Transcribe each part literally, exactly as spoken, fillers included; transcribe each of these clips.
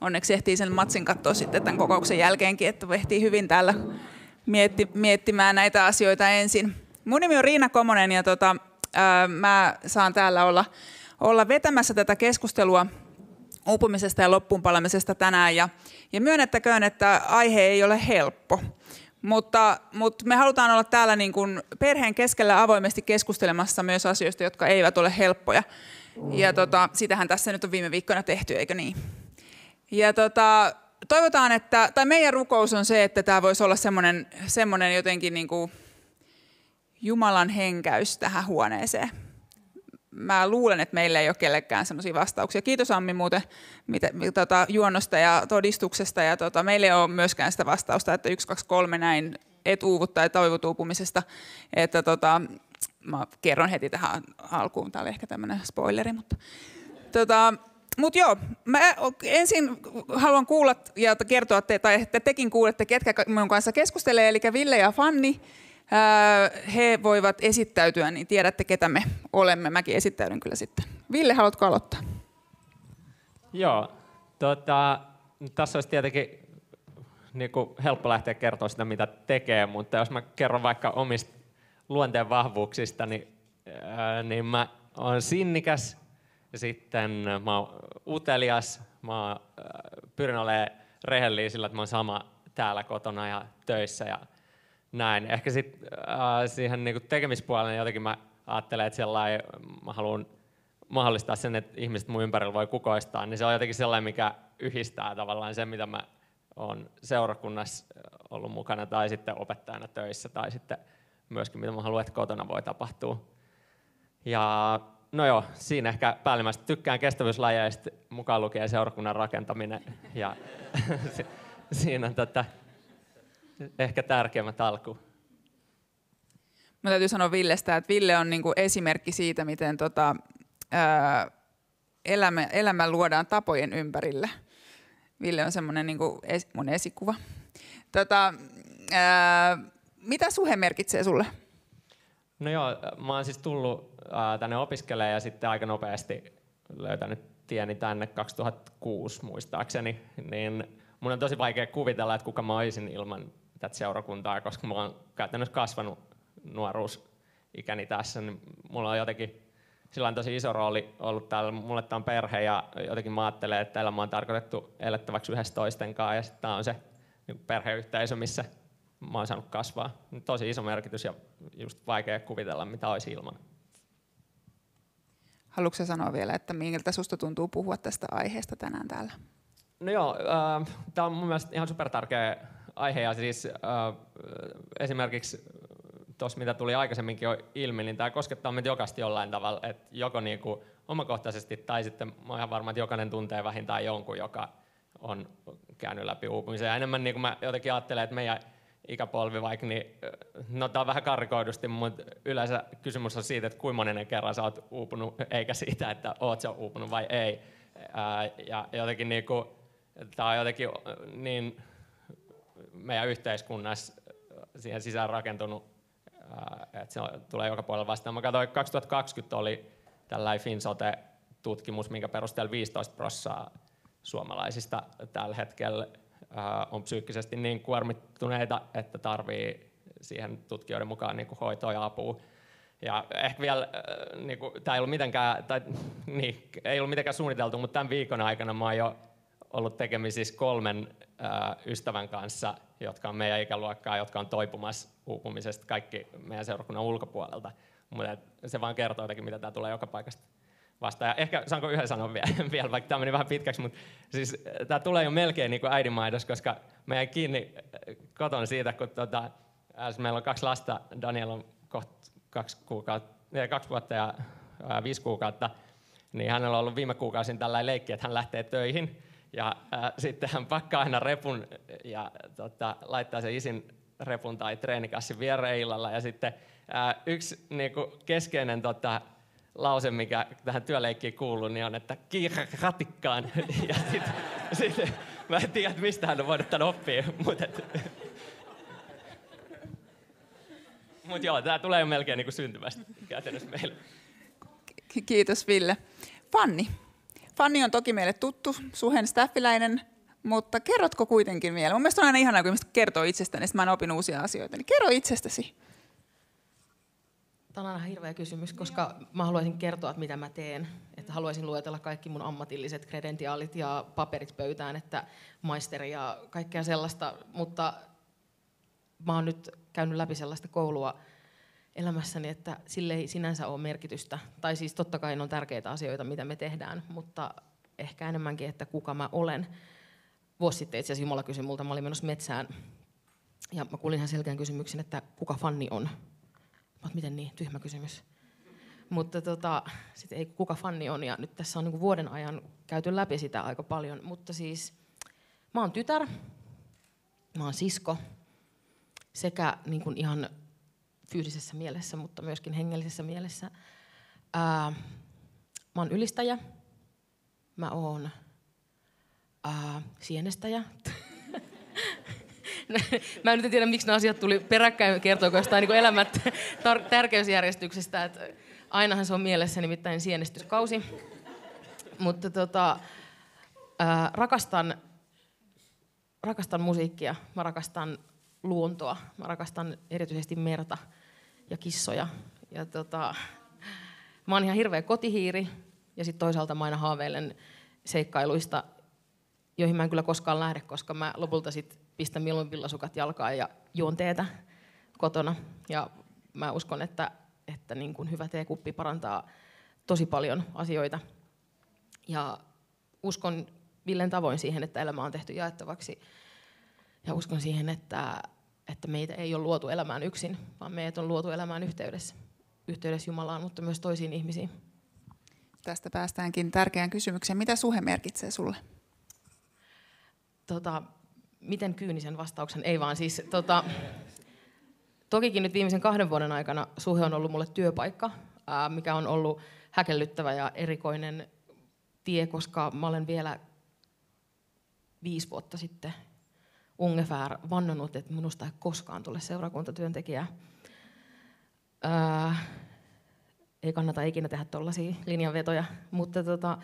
Onneksi ehtii sen matsin katsoa sitten tämän kokouksen jälkeenkin, että ehtii hyvin täällä mietti, miettimään näitä asioita ensin. Mun nimi on Riina Komonen ja tota, ää, mä saan täällä olla, olla vetämässä tätä keskustelua uupumisesta ja loppuunpalamisesta tänään. Ja, ja myönnettäköön, että aihe ei ole helppo, mutta, mutta me halutaan olla täällä niin kuin perheen keskellä avoimesti keskustelemassa myös asioista, jotka eivät ole helppoja. Ja tota, sitähän tässä nyt on viime viikkoina tehty, eikö niin? Ja tota, toivotaan, että, tai meidän rukous on se, että tämä voisi olla semmoinen, semmoinen jotenkin niin kuin Jumalan henkäys tähän huoneeseen. Mä luulen, että meillä ei ole kellekään semmoisia vastauksia. Kiitos Ammi muuten mitä, tota, juonnosta ja todistuksesta. Ja tota, meillä ei ole myöskään sitä vastausta, että yksi, kaksi, kolme näin et uuvu tai toivot uupumisesta. Että tota, mä kerron heti tähän alkuun. Tämä oli ehkä tämmöinen spoileri, mutta... Tota, Mutta joo, mä ensin haluan kuulla ja kertoa, te, tai että tekin kuulette, ketkä minun kanssa keskustelee, eli Ville ja Fanni. He voivat esittäytyä, niin tiedätte, ketä me olemme. Mäkin esittäydyn kyllä sitten. Ville, haluatko aloittaa? Joo, tota, tässä olisi tietenkin niin kuin helppo lähteä kertoa sitä, mitä tekee, mutta jos mä kerron vaikka omista luonteen vahvuuksista, niin, äh, niin mä olen sinnikäs. Sitten mä oon utelias, mä pyrin olemaan rehellinen sillä, että mä oon sama täällä kotona ja töissä ja näin. Ehkä sitten siihen niinku tekemispuolelle jotenkin mä ajattelen, että sellainen, mä haluan mahdollistaa sen, että ihmiset mun ympärillä voi kukoistaa, niin se on jotenkin sellainen, mikä yhdistää tavallaan sen, mitä mä oon seurakunnassa ollut mukana tai sitten opettajana töissä tai sitten myöskin mitä mä haluan, että kotona voi tapahtua. Ja no joo, siinä ehkä päällimmäistä tykkään kestävyyslajeista, mukaan lukien seurakunnan rakentaminen. Ja siinä on tätä ehkä tärkeimmät alkuun. Mä täytyy sanoa Villestä, että Ville on niinku esimerkki siitä, miten tota, ää, elämä, elämä luodaan tapojen ympärille. Ville on semmoinen niinku es, mun esikuva. Tota, ää, mitä suhe merkitsee sulle? No joo, mä oon siis tullut ää, tänne opiskelemaan ja sitten aika nopeasti löytänyt tieni tänne kaksituhattakuusi muistaakseni. Niin mun on tosi vaikea kuvitella, että kuka mä olisin ilman tätä seurakuntaa, koska mä oon käytännössä kasvanut nuoruusikäni tässä. Niin mulla on jotenkin sillä on tosi iso rooli ollut täällä. Mulle tää on perhe ja jotenkin mä ajattelen, että elämä on tarkoitettu elettäväksi yhdessä toisten kanssa. Ja sitten tää on se niin perheyhteisö, missä mä oon saanut kasvaa. Tosi iso merkitys ja just vaikea kuvitella, mitä olisi ilman. Haluatko sä sanoa vielä, että miltä susta tuntuu puhua tästä aiheesta tänään täällä? No joo, äh, tää on mun mielestä ihan supertärkeä aihe. Ja siis äh, esimerkiksi tuossa, mitä tuli aikaisemminkin jo ilmi, niin tää koskettaa meitä jokaisesti jollain tavalla. Et joko niinku omakohtaisesti tai sitten mä oon ihan varma, että jokainen tuntee vähintään jonkun, joka on käynyt läpi uupumisen. Ja enemmän niin kuin mä jotenkin ajattelen, että meidän ikäpolvi vaikka, niin no tää on vähän karikoidusti, mutta yleensä kysymys on siitä, että kuinka monen kerran sä oot uupunut, eikä siitä, että oot sä uupunut vai ei. Ää, ja jotenkin niinku, tää on jotenkin niin meidän yhteiskunnassa siihen sisään rakentunut, että se tulee joka puolella vastaan. Mä katsoin, kaksituhattakaksikymmentä oli tällainen FinSote-tutkimus, minkä perusteella viisitoista prosenttia suomalaisista tällä hetkellä on psyykkisesti niin kuormittuneita, että tarvii siihen tutkijoiden mukaan niin kuin hoitoa ja apua. Ja ehkä vielä, niin kuin, tämä ei ollut mitenkään, tai, niin, ei ollut mitenkään suunniteltu, mutta tämän viikon aikana mä oon jo ollut tekemisissä kolmen ää, ystävän kanssa, jotka on meidän ikäluokkaa, jotka on toipumassa uupumisesta kaikki meidän seurakunnan ulkopuolelta. Mutta se vaan kertoo jotenkin, mitä tämä tulee joka paikasta vastaan. Ja ehkä saanko yhden sanon vielä, vaikka tämä meni vähän pitkäksi, mutta siis tämä tulee jo melkein niin kuin äidinmaidossa, koska mä jäin kiinni koton siitä, kun tuota, meillä on kaksi lasta, Daniel on kohta kaksi, kuukautta, kaksi vuotta ja ää, viisi kuukautta, niin hänellä on ollut viime kuukausin tällainen leikki, että hän lähtee töihin Ja äh, sitten hän pakkaa aina repun ja tota, laittaa sen isin repun tai treenikassin viereen illalla. Ja sitten äh, yksi niinku, keskeinen tota, lause, mikä tähän työleikkiin kuuluu, niin on, että kiirre ratikkaan. Ja sitten sit, mä en tiedä, mistä hän on voinut tämän oppia. Mutta mut joo, tämä tulee melkein niinku, syntymästä käytännössä meille. Kiitos, Ville. Fanni. Fanni on toki meille tuttu, Suhen staffiläinen, mutta kerrotko kuitenkin vielä? Mun mielestä on aina ihanaa, kun kertoo itsestäni, että mä oon opin uusia asioita. Niin kerro itsestäsi. Tämä on aina hirveä kysymys, koska mä haluaisin kertoa, että mitä mä teen. Että haluaisin luetella kaikki mun ammatilliset kredentiaalit ja paperit pöytään, että maisteri ja kaikkea sellaista. Mutta mä oon nyt käynyt läpi sellaista koulua elämässäni, että sille ei sinänsä ole merkitystä. Tai siis totta kai ne on tärkeitä asioita, mitä me tehdään, mutta ehkä enemmänkin, että kuka mä olen. Vuosi sitten itse asiassa Jumala kysyi multa, mä olin menossa metsään. Ja mä kuulin ihan selkeän kysymyksen, että kuka Fanni on. Mä miten niin, tyhmä kysymys. Mutta tota, sitten ei kuka Fanni on, ja nyt tässä on niinku vuoden ajan käyty läpi sitä aika paljon. Mutta siis, mä oon tytär, mä oon sisko, sekä niinku ihan fyysisessä mielessä, mutta myöskin hengellisessä mielessä. Ää, mä oon ylistäjä, mä oon ää, sienestäjä. Mä en nyt tiedä, miksi nämä asiat tuli peräkkäin kertoa jostain niin elämän tar- tärkeysjärjestyksestä. Et ainahan se on mielessä nimittäin sienestyskausi. Mutta tota, ää, rakastan, rakastan musiikkia, mä rakastan luontoa, mä rakastan erityisesti merta ja kissoja. Ja tota, mä oon ihan hirveä kotihiiri, ja sitten toisaalta mä aina haaveilen seikkailuista, joihin mä en kyllä koskaan lähde, koska mä lopulta sit pistän mieluun villasukat jalkaan ja juon teetä kotona. Ja mä uskon, että, että niin kun hyvä teekuppi parantaa tosi paljon asioita. Ja uskon Villen tavoin siihen, että elämä on tehty jaettavaksi. Ja uskon siihen, että, että meitä ei ole luotu elämään yksin, vaan meidät on luotu elämään yhteydessä. Yhteydessä Jumalaan, mutta myös toisiin ihmisiin. Tästä päästäänkin tärkeään kysymykseen. Mitä suhe merkitsee sulle? Tota, miten kyynisen vastauksen? Ei vaan siis. Tota, tokikin nyt viimeisen kahden vuoden aikana suhe on ollut mulle työpaikka, ää, mikä on ollut häkellyttävä ja erikoinen tie, koska mä olen vielä viisi vuotta sitten ungefär vannonut, että minusta ei koskaan tule seurakuntatyöntekijää. Öö, ei kannata ikinä tehdä tuollaisia linjanvetoja, mutta tota,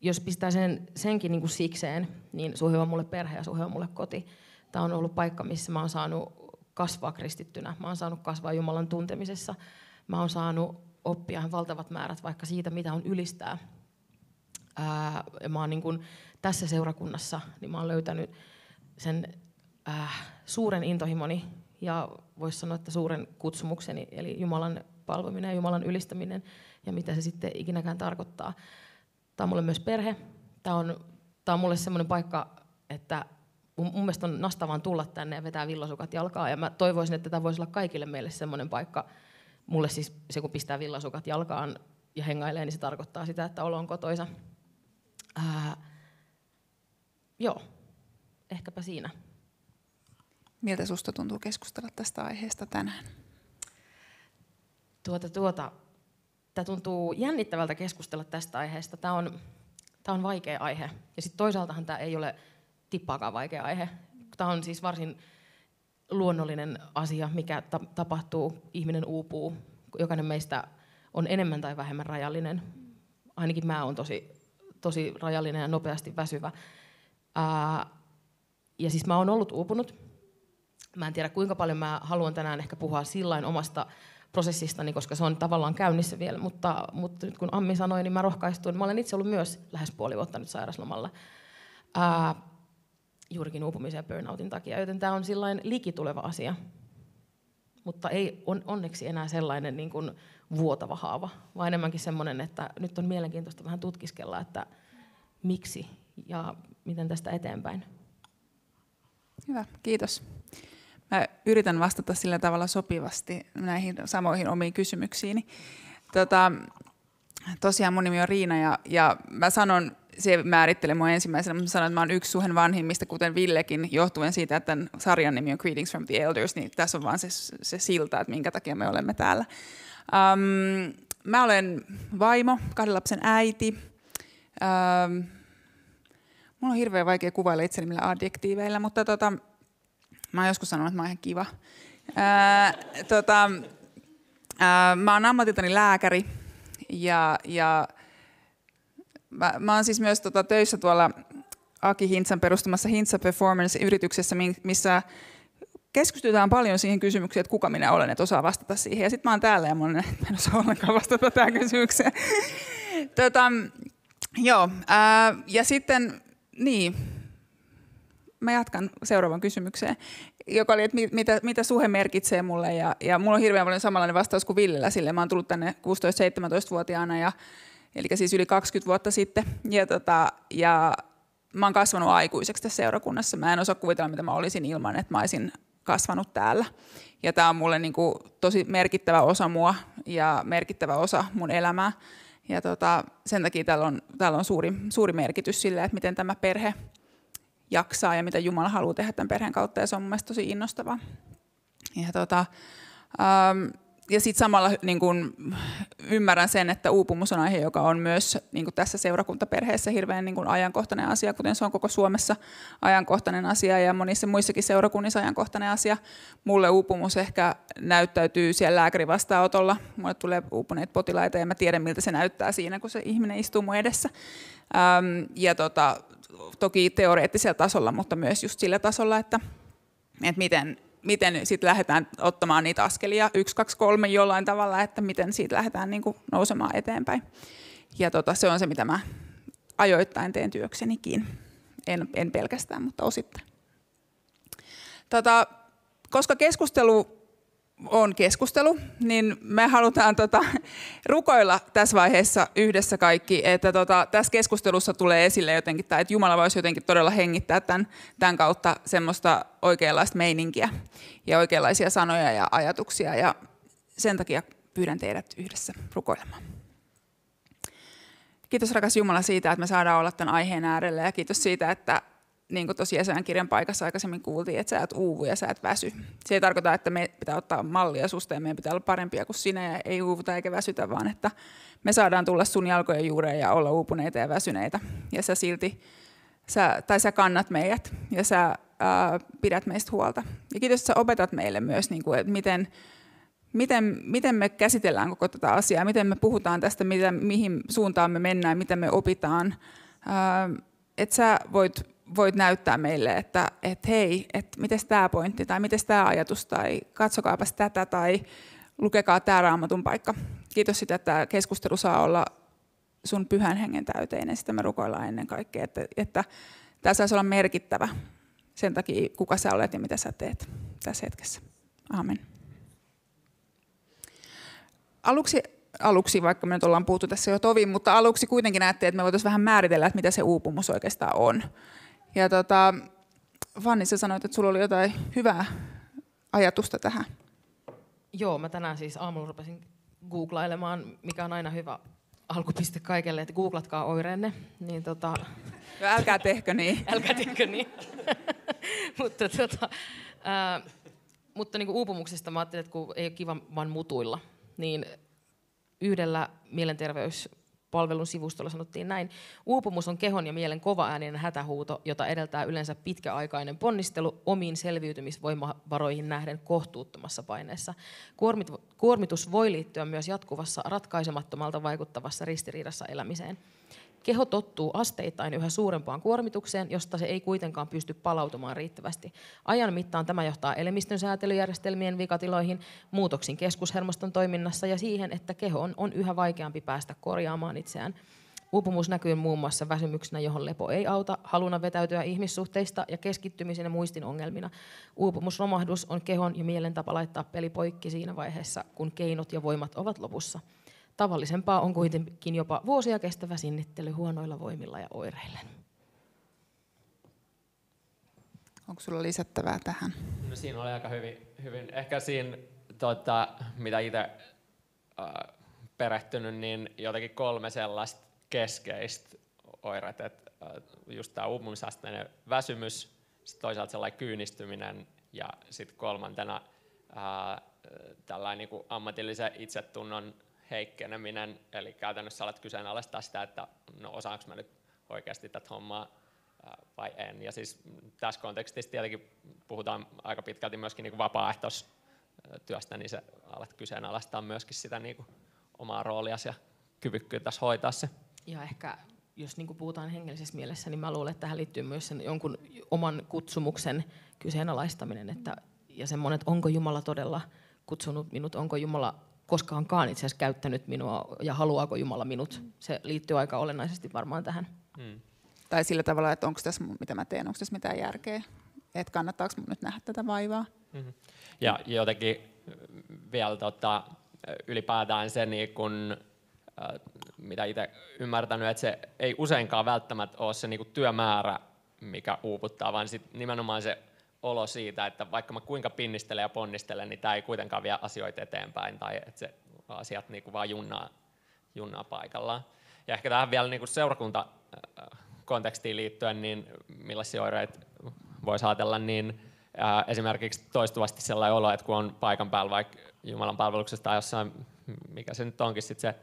jos pistää sen, senkin niin kuin sikseen, niin suhe on mulle perhe ja suhe on mulle koti. Tämä on ollut paikka, missä mä oon saanut kasvaa kristittynä, mä oon saanut kasvaa Jumalan tuntemisessa, mä oon saanut oppia valtavat määrät vaikka siitä, mitä on ylistää. Öö, mä oon niin kuin tässä seurakunnassa niin mä oon löytänyt sen äh, suuren intohimoni ja voisi sanoa, että suuren kutsumukseni, eli Jumalan palvominen ja Jumalan ylistäminen ja mitä se sitten ikinäkään tarkoittaa. Tämä on mulle myös perhe. Tämä on, tämä on mulle semmoinen paikka, että mun, mun mielestä on nastavaan tulla tänne ja vetää villasukat jalkaa. Ja mä toivoisin, että tämä voisi olla kaikille meille semmoinen paikka. Mulle siis se, kun pistää villasukat jalkaan ja hengailee, niin se tarkoittaa sitä, että olo on kotoisa. Äh, Joo, ehkäpä siinä. Miltä susta tuntuu keskustella tästä aiheesta tänään? Tuota, tuota. Tämä tuntuu jännittävältä keskustella tästä aiheesta. Tämä on, tämä on vaikea aihe. Ja sitten toisaaltahan tämä ei ole tippaakaan vaikea aihe. Tämä on siis varsin luonnollinen asia, mikä ta- tapahtuu, ihminen uupuu. Jokainen meistä on enemmän tai vähemmän rajallinen. Ainakin mä oon tosi, tosi rajallinen ja nopeasti väsyvä. Ja siis mä oon ollut uupunut. Mä en tiedä kuinka paljon mä haluan tänään ehkä puhua sillain omasta prosessistani, koska se on tavallaan käynnissä vielä, mutta, mutta nyt kun Ammi sanoi, niin mä rohkaistuin. Mä olen itse ollut myös lähes puoli vuotta nyt sairaslomalla ää, juurikin uupumisen ja burnoutin takia, joten tää on sillain likituleva asia, mutta ei on, onneksi enää sellainen niin kuin vuotava haava, vaan enemmänkin semmoinen, että nyt on mielenkiintoista vähän tutkiskella, että miksi ja miten tästä eteenpäin. Hyvä, kiitos. Mä yritän vastata sillä tavalla sopivasti näihin samoihin omiin kysymyksiini. Tota, tosiaan mun nimi on Riina ja, ja mä sanon se määritteli mua ensimmäisenä, mutta sanoin, että mä oon yksi suhen vanhimmista, kuten Villekin, johtuen siitä, että tämän sarjan nimi on Greetings from the Elders, niin tässä on vaan se, se silta, että minkä takia me olemme täällä. Um, mä olen vaimo, kahden lapsen äiti. Um, mulla on hirveän vaikea kuvailla itseni millä adjektiiveillä, mutta tota, mä oon joskus sanonut, että mä oon ihan kiva. Uh, tota, uh, mä oon ammatiltani lääkäri ja... ja Mä, mä oon siis myös tota, töissä tuolla Aki Hintzan perustamassa Hintza Performance-yrityksessä, missä keskitytään paljon siihen kysymykseen, että kuka minä olen, että osaa vastata siihen. Ja sit mä oon täällä ja mä, olen, mä en osaa ollenkaan vastata tähän kysymykseen. tota, joo, ää, ja sitten, niin, mä jatkan seuraavan kysymykseen, joka oli, että mit, mitä, mitä suhe merkitsee mulle. Ja, ja mulla on hirveän paljon samanlainen vastaus kuin Villellä sille. Mä oon tullut tänne kuusitoista seitsemäntoista-vuotiaana ja eli siis yli kaksikymmentä vuotta sitten, ja, tota, ja mä oon kasvanut aikuiseksi tässä seurakunnassa. Mä en osaa kuvitella, mitä mä olisin ilman, että mä olisin kasvanut täällä. Ja tää on mulle niinku tosi merkittävä osa mua ja merkittävä osa mun elämää. Ja tota, sen takia täällä on, täällä on suuri, suuri merkitys sille, että miten tämä perhe jaksaa ja mitä Jumala haluaa tehdä tämän perheen kautta. Ja se on mun mielestä tosi innostavaa. Ja tota... Um, Ja sitten samalla niin kun ymmärrän sen, että uupumus on aihe, joka on myös niin kun tässä seurakuntaperheessä hirveän niin kun ajankohtainen asia, kuten se on koko Suomessa ajankohtainen asia ja monissa muissakin seurakunnissa ajankohtainen asia. Mulle uupumus ehkä näyttäytyy siellä lääkärivastaanotolla. Mulle tulee uupuneita potilaita ja mä tiedän, miltä se näyttää siinä, kun se ihminen istuu mun edessä. Ähm, ja tota, toki teoreettisella tasolla, mutta myös just sillä tasolla, että, että miten... miten sitten lähdetään ottamaan niitä askelia yksi, kaksi, kolme jollain tavalla, että miten siitä lähdetään niin kuin nousemaan eteenpäin. Ja tota, se on se, mitä mä ajoittain teen työksenikin. En, en pelkästään, mutta osittain. Tota, koska keskustelu on keskustelu, niin me halutaan tota, rukoilla tässä vaiheessa yhdessä kaikki, että tota, tässä keskustelussa tulee esille jotenkin, tai että Jumala voisi jotenkin todella hengittää tämän, tämän kautta semmoista oikeanlaista meininkiä ja oikeanlaisia sanoja ja ajatuksia, ja sen takia pyydän teidät yhdessä rukoilemaan. Kiitos rakas Jumala siitä, että me saadaan olla tämän aiheen äärellä, ja kiitos siitä, että niin kuin tuossa Esan kirjan paikassa aikaisemmin kuultiin, että sä et uuvu ja sä et väsy. Se ei tarkoita, että me pitää ottaa mallia susta ja meidän pitää olla parempia kuin sinä ja ei uuvuta eikä väsytä, vaan että me saadaan tulla sun jalkojen juureen ja olla uupuneita ja väsyneitä. Ja sä silti, sä, tai sä kannat meidät ja sä ää, pidät meistä huolta. Ja kiitos, että sä opetat meille myös, niin kuin, että miten... Miten, miten me käsitellään koko tätä asiaa, miten me puhutaan tästä, mitä, mihin suuntaan me mennään, mitä me opitaan. Ää, että sä voit... voit näyttää meille, että et hei, että mites tämä pointti tai mites tämä ajatus tai katsokaapas tätä tai lukekaa tämä Raamatun paikka. Kiitos sitä, että tämä keskustelu saa olla sun pyhän hengen täyteinen. Sitä me rukoillaan ennen kaikkea, että, että tämä saisi olla merkittävä sen takia, kuka sä olet ja mitä sä teet tässä hetkessä. Aamen. Aluksi, aluksi vaikka me nyt ollaan puhuttu tässä jo tovin, mutta aluksi kuitenkin näette, että me voitaisiin vähän määritellä, että mitä se uupumus oikeastaan on. Ja tota, Fanni, sä sanoit, että sulla oli jotain hyvää ajatusta tähän. Joo, mä tänään siis aamulla rupesin googlailemaan, mikä on aina hyvä alkupiste kaikelle, että googlatkaa oireenne. Niin tota... No, älkää tehkö niin. Älkää tehkö niin. mutta tota, ää, mutta niinku uupumuksesta mä ajattelin, että kun ei ole kiva vaan mutuilla, niin yhdellä mielenterveys... palvelun sivustolla sanottiin näin. Uupumus on kehon ja mielen kovaääninen hätähuuto, jota edeltää yleensä pitkäaikainen ponnistelu omiin selviytymisvoimavaroihin nähden kohtuuttomassa paineessa. Kuormitus voi liittyä myös jatkuvassa ratkaisemattomalta vaikuttavassa ristiriidassa elämiseen. Keho tottuu asteittain yhä suurempaan kuormitukseen, josta se ei kuitenkaan pysty palautumaan riittävästi. Ajan mittaan tämä johtaa elimistön säätelyjärjestelmien vikatiloihin, muutoksiin keskushermoston toiminnassa ja siihen, että keho on yhä vaikeampi päästä korjaamaan itseään. Uupumus näkyy muun muassa väsymyksenä, johon lepo ei auta, haluna vetäytyä ihmissuhteista ja keskittymisen ja muistin ongelmina. Uupumusromahdus on kehon ja mielen tapa laittaa peli poikki siinä vaiheessa, kun keinot ja voimat ovat lopussa. Tavallisempaa on kuitenkin jopa vuosia kestävä sinnittely huonoilla voimilla ja oireillen. Onko sulla lisättävää tähän? No, siinä oli aika hyvin. hyvin. Ehkä siinä, tota, mitä itse äh, perehtynyt, niin jotenkin kolme sellaista keskeistä oireet, että just tämä uupumisasteinen väsymys, sitten toisaalta sellainen kyynistyminen ja sitten kolmantena ää, tällainen niin kuin ammatillisen itsetunnon heikkeneminen, eli käytännössä alat kyseenalaistaa sitä, että no osaanko mä nyt oikeasti tätä hommaa vai en. Ja siis tässä kontekstissa tietenkin puhutaan aika pitkälti myöskin niin kuin vapaaehtoistyöstä, niin se alat kyseenalaistaa myöskin sitä niin kuin omaa rooliasi ja kyvykkyyttä hoitaa se. Ja ehkä jos niin kuin puhutaan hengellisessä mielessä, niin mä luulen, että tähän liittyy myös sen jonkun oman kutsumuksen kyseenalaistaminen. Että, ja semmoinen, että onko Jumala todella kutsunut minut, onko Jumala koskaankaan itse asiassa käyttänyt minua ja haluaako Jumala minut. Se liittyy aika olennaisesti varmaan tähän. Hmm. Tai sillä tavalla, että onko tässä, mitä mä teen, onko tässä mitään järkeä, että kannattaako mun nyt nähdä tätä vaivaa. Mm-hmm. Ja jotenkin vielä tota, ylipäätään se, niin kun, äh, mitä itse ymmärtänyt, että se ei useinkaan välttämättä ole se niin kun työmäärä, mikä uuputtaa, vaan sit nimenomaan se olo siitä, että vaikka mä kuinka pinnistelen ja ponnistelen, niin tämä ei kuitenkaan vie asioita eteenpäin tai että se asiat niin kun vaan junnaa, junnaa paikallaan. Ja ehkä tähän vielä niin kun seurakunta... Äh, kontekstiin liittyen, niin millaisia oireita voisi ajatella, niin ää, esimerkiksi toistuvasti sellainen olo, että kun on paikan päällä vaikka Jumalan palveluksesta tai jossain, mikä se nyt onkin sit se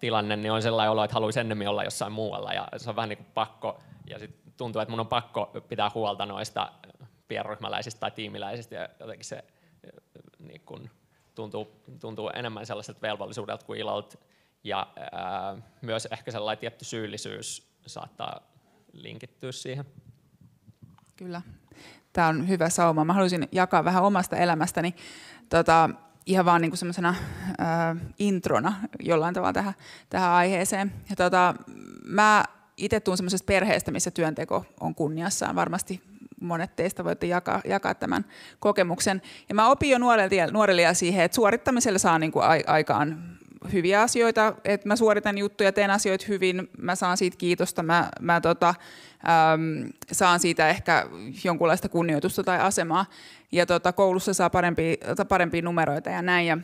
tilanne, niin on sellainen olo, että haluaisi ennemmin olla jossain muualla ja se on vähän niin kuin pakko ja sitten tuntuu, että mun on pakko pitää huolta noista pienryhmäläisistä tai tiimiläisistä ja jotenkin se niin kun tuntuu, tuntuu enemmän sellaiselta velvollisuudelta kuin ilolta ja ää, myös ehkä sellainen tietty syyllisyys saattaa linkittyä siihen. Kyllä. Tämä on hyvä sauma. Mä haluaisin jakaa vähän omasta elämästäni tota, ihan vaan niinku semmoisena äh, introna jollain tavalla tähän, tähän aiheeseen. Ja, tota, mä itse tuun semmoisesta perheestä, missä työnteko on kunniassaan. Varmasti monet teistä voitte jakaa, jakaa tämän kokemuksen. Ja mä opin jo nuorelta siihen, että suorittamisella saa niinku aikaan hyviä asioita, että mä suoritan juttuja, teen asioita hyvin, mä saan siitä kiitosta, mä, mä tota, äm, saan siitä ehkä jonkunlaista kunnioitusta tai asemaa, ja tota, koulussa saa parempia, parempia numeroita ja näin, ja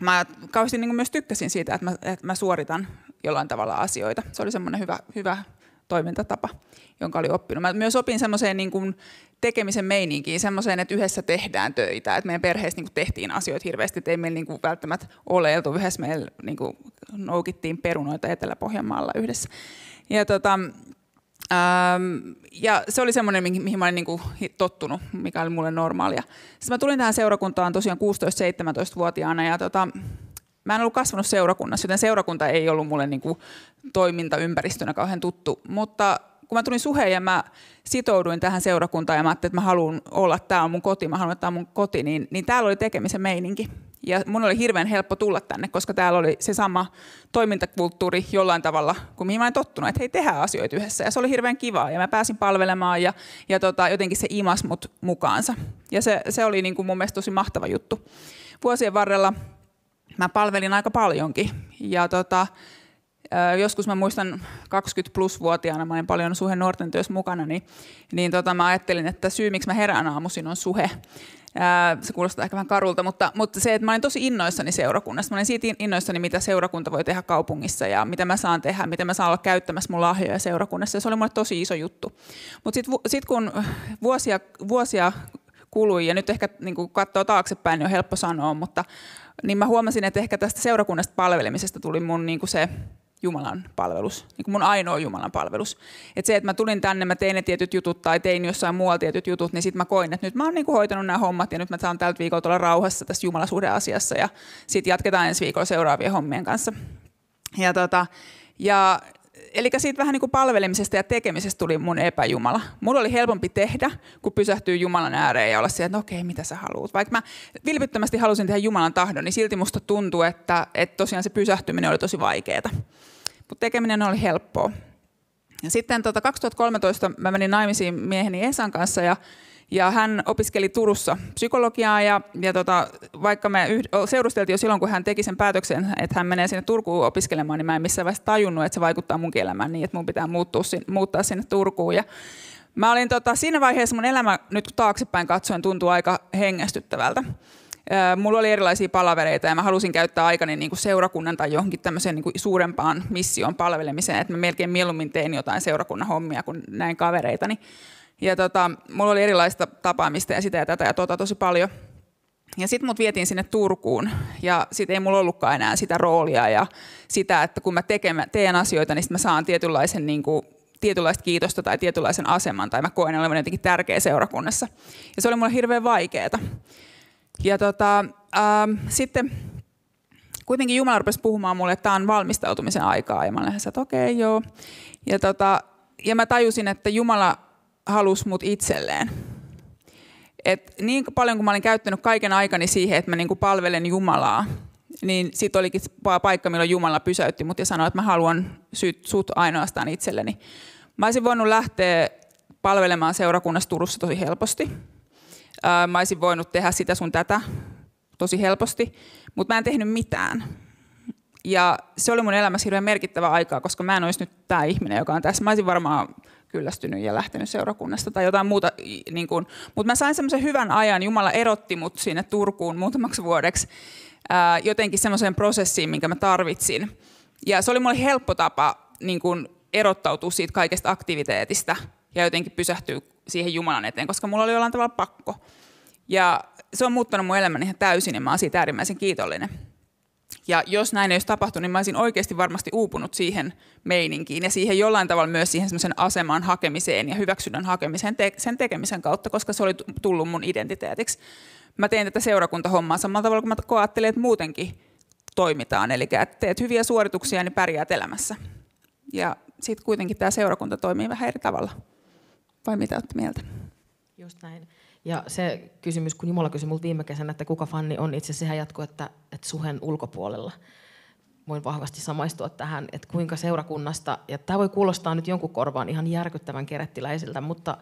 mä kauheasti niin kuin myös tykkäsin siitä, että mä, että mä suoritan jollain tavalla asioita. Se oli semmoinen hyvä, hyvä toimintatapa, jonka oli oppinut. Mä myös opin semmoiseen niin kuin tekemisen meininkiin, semmoiseen, että yhdessä tehdään töitä. Et meidän perheessä niin kuin tehtiin asioita hirveästi, että ei meillä niin kuin välttämättä oleiltu yhdessä. Meillä niin kuin noukittiin perunoita Etelä-Pohjanmaalla yhdessä. Ja, tota, ähm, ja se oli semmoinen, mihin mä olin niin kuin tottunut, mikä oli mulle normaalia. Sitten mä tulin tähän seurakuntaan tosiaan kuusitoista-seitsemäntoistavuotiaana ja tota, mä en ollut kasvanut seurakunnassa, joten seurakunta ei ollut mulle niin kuin toimintaympäristönä kauhean tuttu, mutta kun mä tulin Suheen ja mä sitouduin tähän seurakuntaan ja mä ajattelin, että mä haluan olla, tää on mun koti, mä haluan, että tää on mun koti, niin, niin täällä oli tekemisen meininki. Ja mun oli hirveän helppo tulla tänne, koska täällä oli se sama toimintakulttuuri jollain tavalla, kun mihin mä en tottunut, että hei, tehdään asioita yhdessä. Ja se oli hirveän kivaa ja mä pääsin palvelemaan ja, ja tota, jotenkin se imas mut mukaansa. Ja se, se oli niin kuin mun mielestä tosi mahtava juttu. Vuosien varrella mä palvelin aika paljonkin ja tota... Joskus mä muistan kaksikymmentä plus vuotiaana, mä olin paljon Suhen nuorten työssä mukana, niin, niin tota, mä ajattelin, että syy miksi mä herään aamuisin on Suhe. Ää, se kuulostaa ehkä vähän karulta, mutta, mutta se, että mä olin tosi innoissani seurakunnasta. Mä olin siitä innoissani, mitä seurakunta voi tehdä kaupungissa ja mitä mä saan tehdä, mitä mä saan olla käyttämässä mun lahjoja seurakunnassa. Ja se oli mulle tosi iso juttu. Mutta sitten sit kun vuosia, vuosia kului ja nyt ehkä niin kun katsoo taaksepäin, niin on helppo sanoa, mutta niin mä huomasin, että ehkä tästä seurakunnasta palvelemisesta tuli mun niin kun se... Jumalan palvelus, niin kuin mun ainoa Jumalan palvelus. Että se, että mä tulin tänne, mä tein ne tietyt jutut tai tein jossain muualla tietyt jutut, niin sitten mä koin, että nyt mä oon niin kuin hoitanut nämä hommat ja nyt mä saan tältä viikolla olla rauhassa tässä Jumalasuhdeasiassa ja sitten jatketaan ensi viikolla seuraavien hommien kanssa. Ja tota, ja, eli siitä vähän niin kuin palvelemisesta ja tekemisestä tuli mun epäjumala. Mulla oli helpompi tehdä, kun pysähtyy Jumalan ääreen ja olla siellä, että okei, mitä sä haluut. Vaikka mä vilpittömästi halusin tehdä Jumalan tahdon, niin silti musta tuntuu, että, että tosiaan se pysähtyminen oli tosi vaikeaa. Mutta tekeminen oli helppoa. Ja sitten tota, kaksituhattakolmetoista mä menin naimisiin mieheni Esan kanssa ja, ja hän opiskeli Turussa psykologiaa. Ja, ja tota, vaikka me yhd- seurusteltiin jo silloin, kun hän teki sen päätöksen, että hän menee sinne Turkuun opiskelemaan, niin mä en missään vaiheessa tajunnut, että se vaikuttaa mun elämään niin, että mun pitää muuttua, muuttaa sinne Turkuun. Ja mä olin tota, siinä vaiheessa mun elämä nyt taaksepäin katsoen tuntui aika hengästyttävältä. mulla oli erilaisia palavereita ja mä halusin käyttää aikani niin kuin seurakunnan tai johonkin tämmöiseen niin kuin suurempaan missioon palvelemiseen, että mä melkein mieluummin tein jotain seurakunnan hommia kuin näin kavereitani. Ja tota, mulla oli erilaista tapaamista ja sitä ja tätä ja tota tosi paljon. Ja sit mut vietiin sinne Turkuun ja sit ei mulla ollutkaan enää sitä roolia ja sitä, että kun mä tekemä, teen asioita, niin sit mä saan tietynlaisen niin kuin tietynlaista kiitosta tai tietynlaisen aseman, tai mä koen olevani jotenkin tärkeä seurakunnassa. Ja se oli mulle hirveän vaikeeta. Ja tota, ähm, sitten kuitenkin Jumala rupesi puhumaan mulle, että tämä on valmistautumisen aikaa, ja mä lähdin, että okei, okay, joo. Ja, tota, ja mä tajusin, että Jumala halusi mut itselleen. Et niin paljon kuin mä olin käyttänyt kaiken aikani siihen, että mä niinku palvelen Jumalaa, niin sitten olikin paikka, milloin Jumala pysäytti mut ja sanoi, että mä haluan syt, sut ainoastaan itselleni. Mä olisin voinut lähteä palvelemaan seurakunnassa Turussa tosi helposti. Mä olisin voinut tehdä sitä sun tätä tosi helposti, mutta mä en tehnyt mitään. Ja se oli mun elämässä hirveän merkittävä aikaa, koska mä en olisi nyt tää ihminen, joka on tässä. Mä olisin varmaan kyllästynyt ja lähtenyt seurakunnasta tai jotain muuta. Niin mutta mä sain semmoisen hyvän ajan. Jumala erotti mut sinne Turkuun muutamaksi vuodeksi. Jotenkin semmoiseen prosessiin, minkä mä tarvitsin. Ja se oli mulle helppo tapa niin kun erottautua siitä kaikesta aktiviteetista ja jotenkin pysähtyä siihen Jumalan eteen, koska mulla oli jollain tavalla pakko. Ja se on muuttanut mun elämäni ihan täysin ja mä oon siitä äärimmäisen kiitollinen. Ja jos näin ei olisi tapahtunut, niin mä olisin oikeasti varmasti uupunut siihen meininkiin ja siihen jollain tavalla myös siihen semmoisen aseman hakemiseen ja hyväksynnän hakemiseen te- sen tekemisen kautta, koska se oli tullut mun identiteetiksi. Mä tein tätä seurakuntahommaa samalla tavalla kuin mä ajattelin, että muutenkin toimitaan. Eli että teet hyviä suorituksia, niin pärjäät elämässä. Ja sitten kuitenkin tämä seurakunta toimii vähän eri tavalla. Vai mitä olette mieltä? Just näin. Ja se kysymys, kun Jumala kysyi minulta viime kesänä, että kuka Fanni on, itse asiassa sehän jatkuu, että, että suhen ulkopuolella. Voin vahvasti samaistua tähän, että kuinka seurakunnasta, ja tämä voi kuulostaa nyt jonkun korvaan ihan järkyttävän kerettiläisiltä, mutta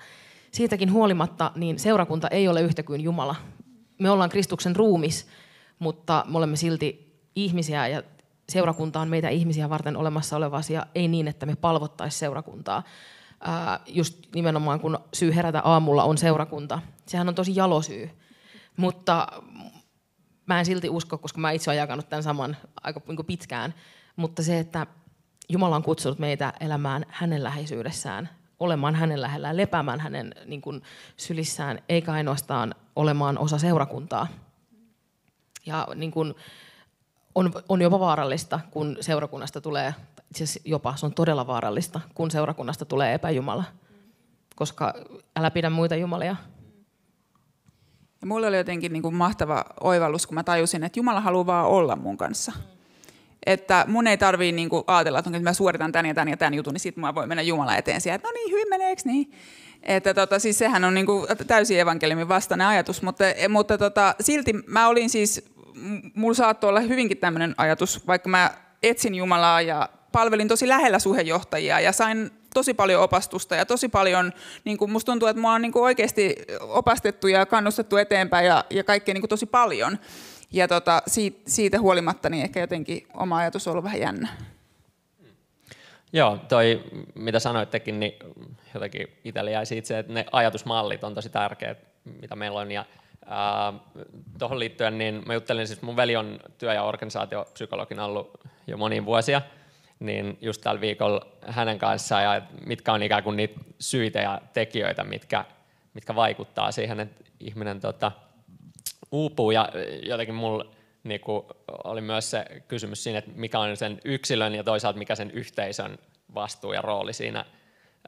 siitäkin huolimatta, niin seurakunta ei ole yhtä kuin Jumala. Me ollaan Kristuksen ruumis, mutta me olemme silti ihmisiä ja seurakunta on meitä ihmisiä varten olemassa oleva asia. Ei niin, että me palvottaisiin seurakuntaa. Ää, just nimenomaan kun syy herätä aamulla on seurakunta. Sehän on tosi jalo syy. Mutta mä en silti usko, koska mä itse olen jakanut tämän saman aika pitkään. Mutta se, että Jumala on kutsunut meitä elämään hänen läheisyydessään, olemaan hänen lähellään, lepäämään hänen niin kuin, sylissään, eikä ainoastaan olemaan osa seurakuntaa. Ja niin kuin, on, on jopa vaarallista, kun seurakunnasta tulee, itse asiassa jopa se on todella vaarallista, kun seurakunnasta tulee epäjumala, koska älä pidä muita jumalia. Ja mulla oli jotenkin niin kuin mahtava oivallus, kun mä tajusin, että Jumala haluaa vaan olla mun kanssa. Että mun ei tarvii niinku ajatella, että mä suoritan tän ja tän ja tän jutun, niin sit mä voin mennä Jumalan eteen siihen, että no niin, hyvin meneeks niin. Että tota, siis sehän on niinku täysin evankeliumin vastainen ajatus, mutta, mutta tota, silti mä olin siis, mulla saattoi olla hyvinkin tämmöinen ajatus, vaikka mä etsin Jumalaa ja palvelin tosi lähellä suhdejohtajia ja sain tosi paljon opastusta ja tosi paljon, niin kuin musta tuntuu, että mä oon niin kuin oikeasti opastettu ja kannustettu eteenpäin ja, ja kaikkea niin kuin tosi paljon. Ja tota, siitä huolimatta niin ehkä jotenkin oma ajatus on ollut vähän jännä. Joo, toi mitä sanoittekin, niin jotenkin itselle jäisi itse, että ne ajatusmallit on tosi tärkeät, mitä meillä on. Ja äh, tuohon liittyen, niin mä juttelin, siis mun veli on työ- ja organisaatiopsykologina ollut jo moniin vuosia, niin just tällä viikolla hänen kanssaan, ja mitkä on ikään kuin niitä syitä ja tekijöitä, mitkä, mitkä vaikuttaa siihen, että ihminen tota, uupuu, ja jotenkin mulla niin oli myös se kysymys siinä, että mikä on sen yksilön ja toisaalta mikä sen yhteisön vastuu ja rooli siinä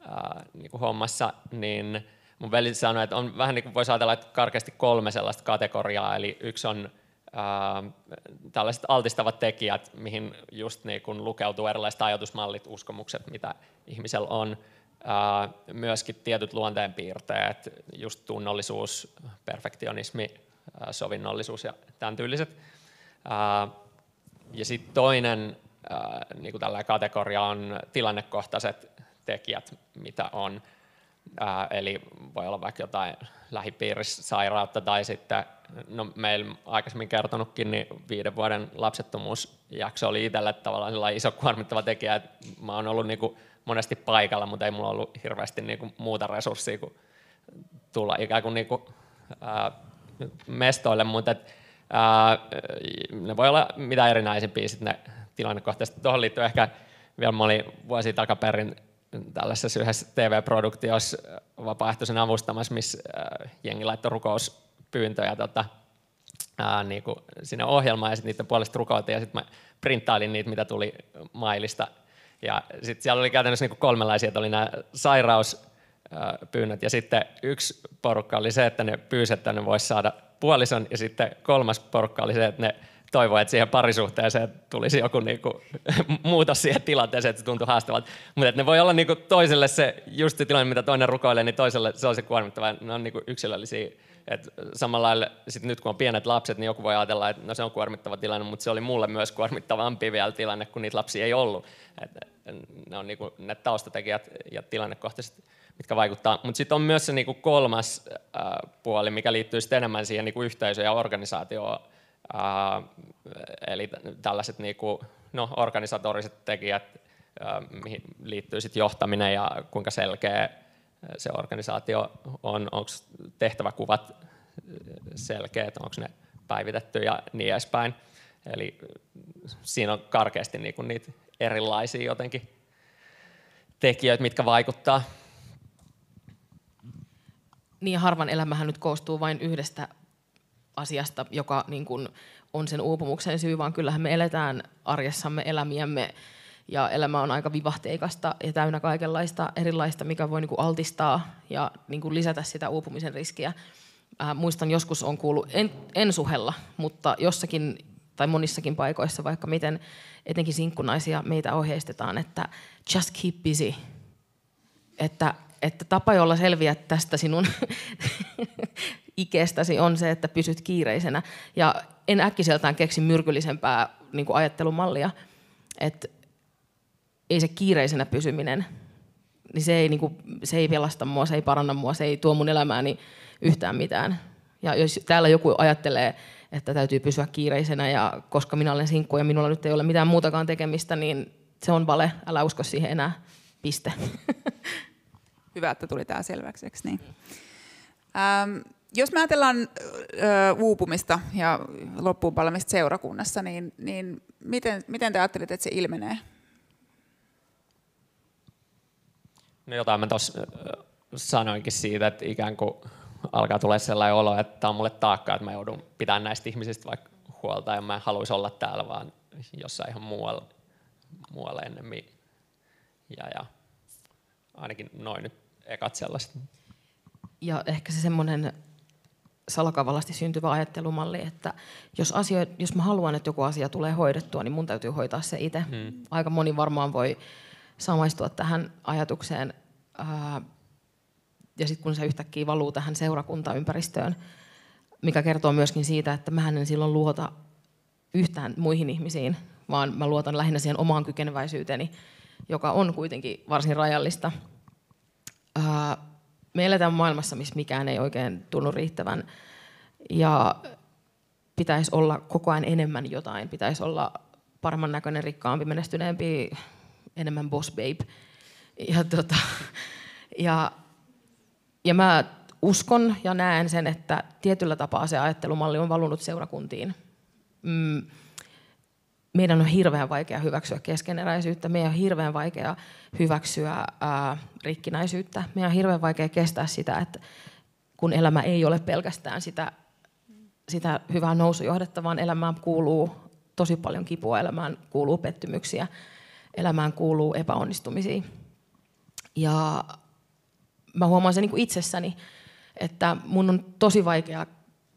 ää, niin kuin hommassa, niin mun veli sanoi, että on vähän niin kuin voisi ajatella, että karkeasti kolme sellaista kategoriaa, eli yksi on ää, tällaiset altistavat tekijät, mihin just niin kuin lukeutuu erilaiset ajatusmallit, uskomukset, mitä ihmisellä on. Ää, myöskin tietyt luonteenpiirteet, just tunnollisuus, perfektionismi, sovinnollisuus ja tämän tyyliset. Ja sitten toinen niin kuin tällainen kategoria on tilannekohtaiset tekijät, mitä on. Eli voi olla vaikka jotain lähipiirissairautta tai sitten, no meillä aikaisemmin kertonutkin, niin viiden vuoden lapsettomuusjakso oli itselle tavallaan iso kuormittava tekijä, että mä oon ollut niin kuin monesti paikalla, mutta ei mulla ollut hirveästi niin kuin muuta resurssia kuin tulla ikään kuin, niin kuin mestoille, mutta et, Ne voi olla mitä erinäisempiä sitten ne tilannekohtaiset. Tuohon liittyen ehkä vielä mä olin vuosi takaperin tällaisessa yhdessä T V-produktiossa vapaaehtoisen avustamassa, missä jengi laittoi rukouspyyntöjä tota, ää, niin kuin sinne ohjelmaan ja sitten niiden puolesta rukoutin ja sitten mä printtailin niitä, mitä tuli mailista. Ja sitten siellä oli käytännössä niin kuin kolmenlaisia, että oli nämä sairauspyynnöt ja sitten yksi porukka oli se, että ne pyysi, että ne voisi saada puolison ja sitten kolmas porukka oli se, että ne toivoa, että siihen parisuhteeseen tulisi joku niinku muutos siihen tilanteeseen, että se tuntui haastavalta. Mutta ne voi olla niinku toiselle se just se tilanne, mitä toinen rukoilee, niin toiselle se on se kuormittava. Ne on niinku yksilöllisiä. Et samalla lailla sit nyt kun on pienet lapset, niin joku voi ajatella, että no se on kuormittava tilanne, mutta se oli mulle myös kuormittavampi vielä tilanne, kun niitä lapsia ei ollut. Et ne on niinku ne taustatekijät ja tilannekohtaiset, mitkä vaikuttaa. Mutta sitten on myös se niinku kolmas äh, puoli, mikä liittyy sitten enemmän siihen niinku yhteisöön ja organisaatioon. Uh, eli tällaiset niinku, no, organisatoriset tekijät, uh, mihin liittyy sit johtaminen ja kuinka selkeä se organisaatio on, onko tehtäväkuvat selkeät, onko ne päivitetty ja niin edespäin. Eli siinä on karkeasti niinku niitä erilaisia jotenkin tekijöitä, mitkä vaikuttaa. Niin harvan elämähän nyt koostuu vain yhdestä asiasta, joka niin kuin on sen uupumuksen syy, vaan kyllähän me eletään arjessamme elämiämme ja elämä on aika vivahteikasta ja täynnä kaikenlaista erilaista, mikä voi niin kuin altistaa ja niin kuin lisätä sitä uupumisen riskiä. Äh, muistan joskus on kuullut, en, en suhella, mutta jossakin tai monissakin paikoissa, vaikka miten etenkin sinkkunaisia meitä ohjeistetaan, että just keep busy, että, että tapa, jolla selviät tästä sinun ikestäsi on se, että pysyt kiireisenä. Ja en äkkiseltään keksi myrkyllisempää niin kuin ajattelumallia, että ei se kiireisenä pysyminen, niin se ei, niin kuin, se ei velasta mua, se ei paranna mua, se ei tuo mun elämääni yhtään mitään. Ja jos täällä joku ajattelee, että täytyy pysyä kiireisenä ja koska minä olen sinkku ja minulla nyt ei ole mitään muutakaan tekemistä, niin se on vale, älä usko siihen enää, piste. Hyvä, että tuli tämä selväksi, eikö niin? Ähm. Jos me ajatellaan ö, uupumista ja loppuunpalamista seurakunnassa, niin, niin miten, miten te ajattelet, että se ilmenee? No jotain mä tuossa sanoinkin siitä, että ikään kuin alkaa tulla sellainen olo, että tämä on mulle taakka, että mä joudun pitämään näistä ihmisistä vaikka huolta ja mä en haluaisi olla täällä, vaan jossain ihan muualla, muualla ennemmin. Ja, ja ainakin noin nyt ekat sellaiset. Ja ehkä se semmoinen salakavalasti syntyvä ajattelumalli, että jos, asio, jos mä haluan, että joku asia tulee hoidettua, niin mun täytyy hoitaa se itse. Hmm. Aika moni varmaan voi samaistua tähän ajatukseen. Ja sitten kun se yhtäkkiä valuu tähän seurakuntaympäristöön, mikä kertoo myöskin siitä, että mähän en silloin luota yhtään muihin ihmisiin, vaan mä luotan lähinnä siihen omaan kykeneväisyyteni, joka on kuitenkin varsin rajallista. Me eletään maailmassa, missä mikään ei oikein tunnu riittävän ja pitäisi olla koko ajan enemmän jotain. Pitäisi olla paremman näköinen, rikkaampi, menestyneempi, enemmän boss babe. Ja, tota, ja, ja mä uskon ja näen sen, että tietyllä tapaa se ajattelumalli on valunut seurakuntiin. Mm. Meidän on hirveän vaikea hyväksyä keskeneräisyyttä, meidän on hirveän vaikea hyväksyä ää, rikkinäisyyttä, meidän on hirveän vaikea kestää sitä, että kun elämä ei ole pelkästään sitä, sitä hyvää nousujohdetta, vaan elämään kuuluu tosi paljon kipua, elämään kuuluu pettymyksiä, elämään kuuluu epäonnistumisia. Ja mä huomaan sen niin kuin itsessäni, että mun on tosi vaikea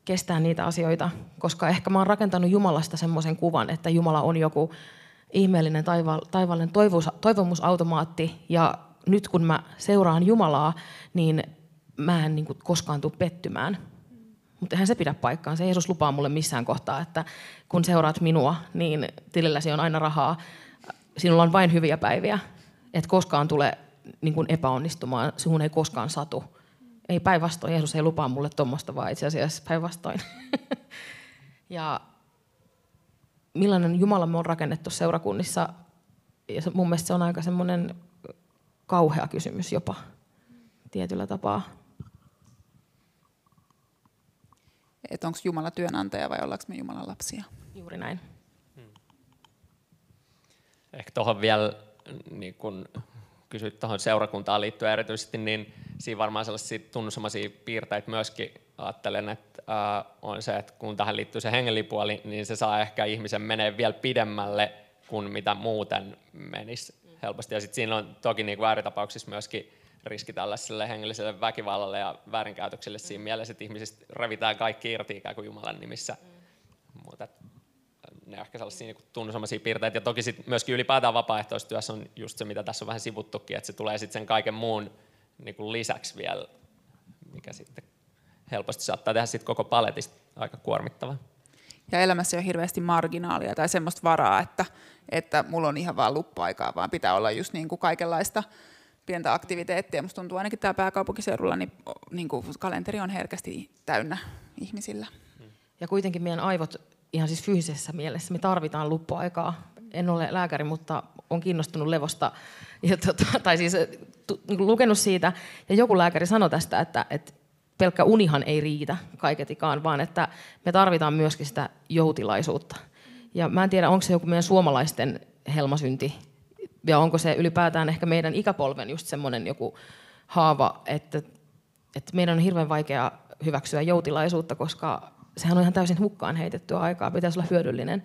kestää niitä asioita, koska ehkä mä oon rakentanut Jumalasta semmoisen kuvan, että Jumala on joku ihmeellinen taiva- taivaallinen toivo- toivomusautomaatti, ja nyt kun mä seuraan Jumalaa, niin mä en niin kuin koskaan tule pettymään. Mutta eihän se pidä paikkaansa. Jeesus lupaa mulle missään kohtaa, että kun seuraat minua, niin tililläsi on aina rahaa. Sinulla on vain hyviä päiviä, et koskaan tule niin kuin epäonnistumaan, sinun ei koskaan satu. Ei päinvastoin, Jeesus ei lupaa mulle tuommoista, vaan itse asiassa päinvastoin. Ja millainen Jumala me on rakennettu seurakunnissa, ja mun mielestä se on aika semmoinen kauhea kysymys jopa tietyllä tapaa. että onko Jumala työnantaja vai ollaanko me Jumalan lapsia. Juuri näin. Hmm. Ehkä tuohon vielä, niin kun kysyt tuohon seurakuntaan liittyen erityisesti, niin siinä varmaan sellaisia tunnusamaisia piirteitä myöskin ajattelen, että äh, on se, että kun tähän liittyy se hengenlipuoli, niin se saa ehkä ihmisen menee vielä pidemmälle kuin mitä muuten menisi helposti. Ja sitten siinä on toki niin kuin ääritapauksissa myöskin riski tällaiselle hengelliselle väkivallalle ja väärinkäytökselle mm. siinä mielessä, että ihmisistä revitään kaikki irti ikään kuin Jumalan nimissä. Mm. Mutta ne on ehkä sellaisia niin kuin tunnusamaisia piirteitä. Ja toki sit myöskin ylipäätään vapaaehtoistyössä on just se, mitä tässä on vähän sivuttukin, että se tulee sitten sen kaiken muun niin kuin lisäksi vielä, mikä sitten helposti saattaa tehdä sit koko paletista aika kuormittavaa. Ja elämässä ei ole hirveästi marginaalia tai semmoista varaa, että, että mulla on ihan vaan luppa-aikaa, vaan pitää olla just niin kuin kaikenlaista pientä aktiviteettia. Musta tuntuu ainakin tää pääkaupunkiseudulla, niin, niin kuin kalenteri on herkästi täynnä ihmisillä. Ja kuitenkin meidän aivot ihan siis fyysisessä mielessä, me tarvitaan luppa-aikaa. En ole lääkäri, mutta olen kiinnostunut levosta ja tota, tai siis tu, niin kuin lukenut siitä. Ja joku lääkäri sanoi tästä, että, että pelkkä unihan ei riitä kaiketikaan, vaan että me tarvitaan myöskin sitä joutilaisuutta. Ja mä en tiedä, onko se joku meidän suomalaisten helmasynti, ja onko se ylipäätään ehkä meidän ikäpolven just semmoinen joku haava, että, että meidän on hirveän vaikea hyväksyä joutilaisuutta, koska sehän on ihan täysin hukkaan heitettyä aikaa, pitäisi olla hyödyllinen.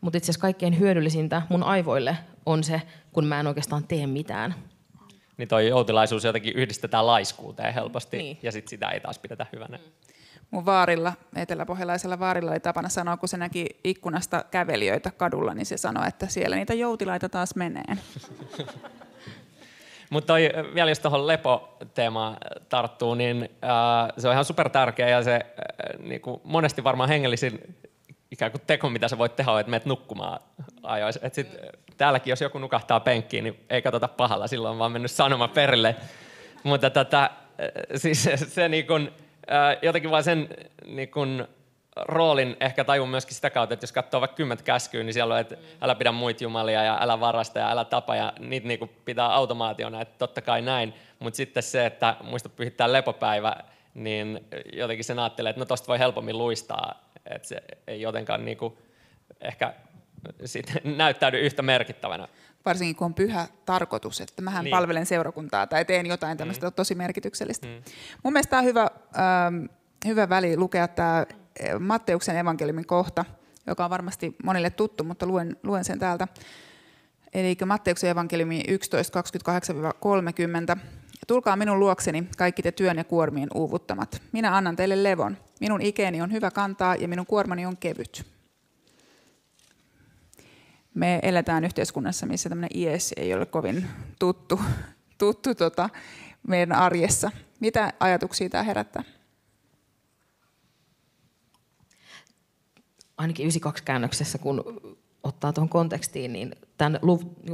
Mutta itse asiassa kaikkein hyödyllisintä mun aivoille on se, kun mä en oikeastaan tee mitään. Niin toi joutilaisuus jotenkin yhdistetään laiskuuteen helposti, niin. Ja sitten sitä ei taas pidetä hyvänä. Mun vaarilla, eteläpohjalaisella vaarilla oli tapana sanoa, kun se näki ikkunasta kävelijöitä kadulla, niin se sanoi, että siellä niitä joutilaita taas menee. Mutta vielä jos tuohon lepoteemaan tarttuu, niin äh, se on ihan supertärkeä ja se äh, niinku, monesti varmaan hengellisin ikään kuin teko, mitä sä voit tehdä, on, että menet nukkumaan ajoissa. Et sit, täälläkin, jos joku nukahtaa penkkiin, niin ei katsota pahalla, silloin on vaan mennyt sanoma perille. Mutta tota, siis se, se niin kun, jotenkin vaan sen niin kun, roolin ehkä tajun myöskin sitä kautta, että jos katsoo vaikka kymmentä käskyä, niin siellä on, että älä pidä muita jumalia ja älä varasta ja älä tapa, ja niitä niin kun pitää automaationa, että totta kai näin. Mutta sitten se, että muista pyhittää lepopäivä, niin jotenkin sen ajattelee, että no tosta voi helpommin luistaa, että se ei jotenkaan niin kun, ehkä näyttäydy yhtä merkittävänä. Varsinkin kun on pyhä tarkoitus, että mähän niin. palvelen seurakuntaa tai teen jotain tämmöistä mm. tosi merkityksellistä. Mm. Mun mielestä tämä on hyvä, äh, hyvä väli lukea tämä Matteuksen evankeliumin kohta, joka on varmasti monille tuttu, mutta luen, luen sen täältä. Eli Matteuksen evankeliumi yksitoista kaksikymmentäkahdeksan kolmekymmentä. Tulkaa minun luokseni, kaikki te työn ja kuormien uuvuttamat. Minä annan teille levon. Minun ikeeni on hyvä kantaa ja minun kuormani on kevyt. Me eletään yhteiskunnassa, missä tämmöinen ies ei ole kovin tuttu, tuttu tota meidän arjessa. Mitä ajatuksia tämä herättää? Ainakin yhdeksänkymmentäkaksi-käännöksessä, kun ottaa tuohon kontekstiin, niin tämän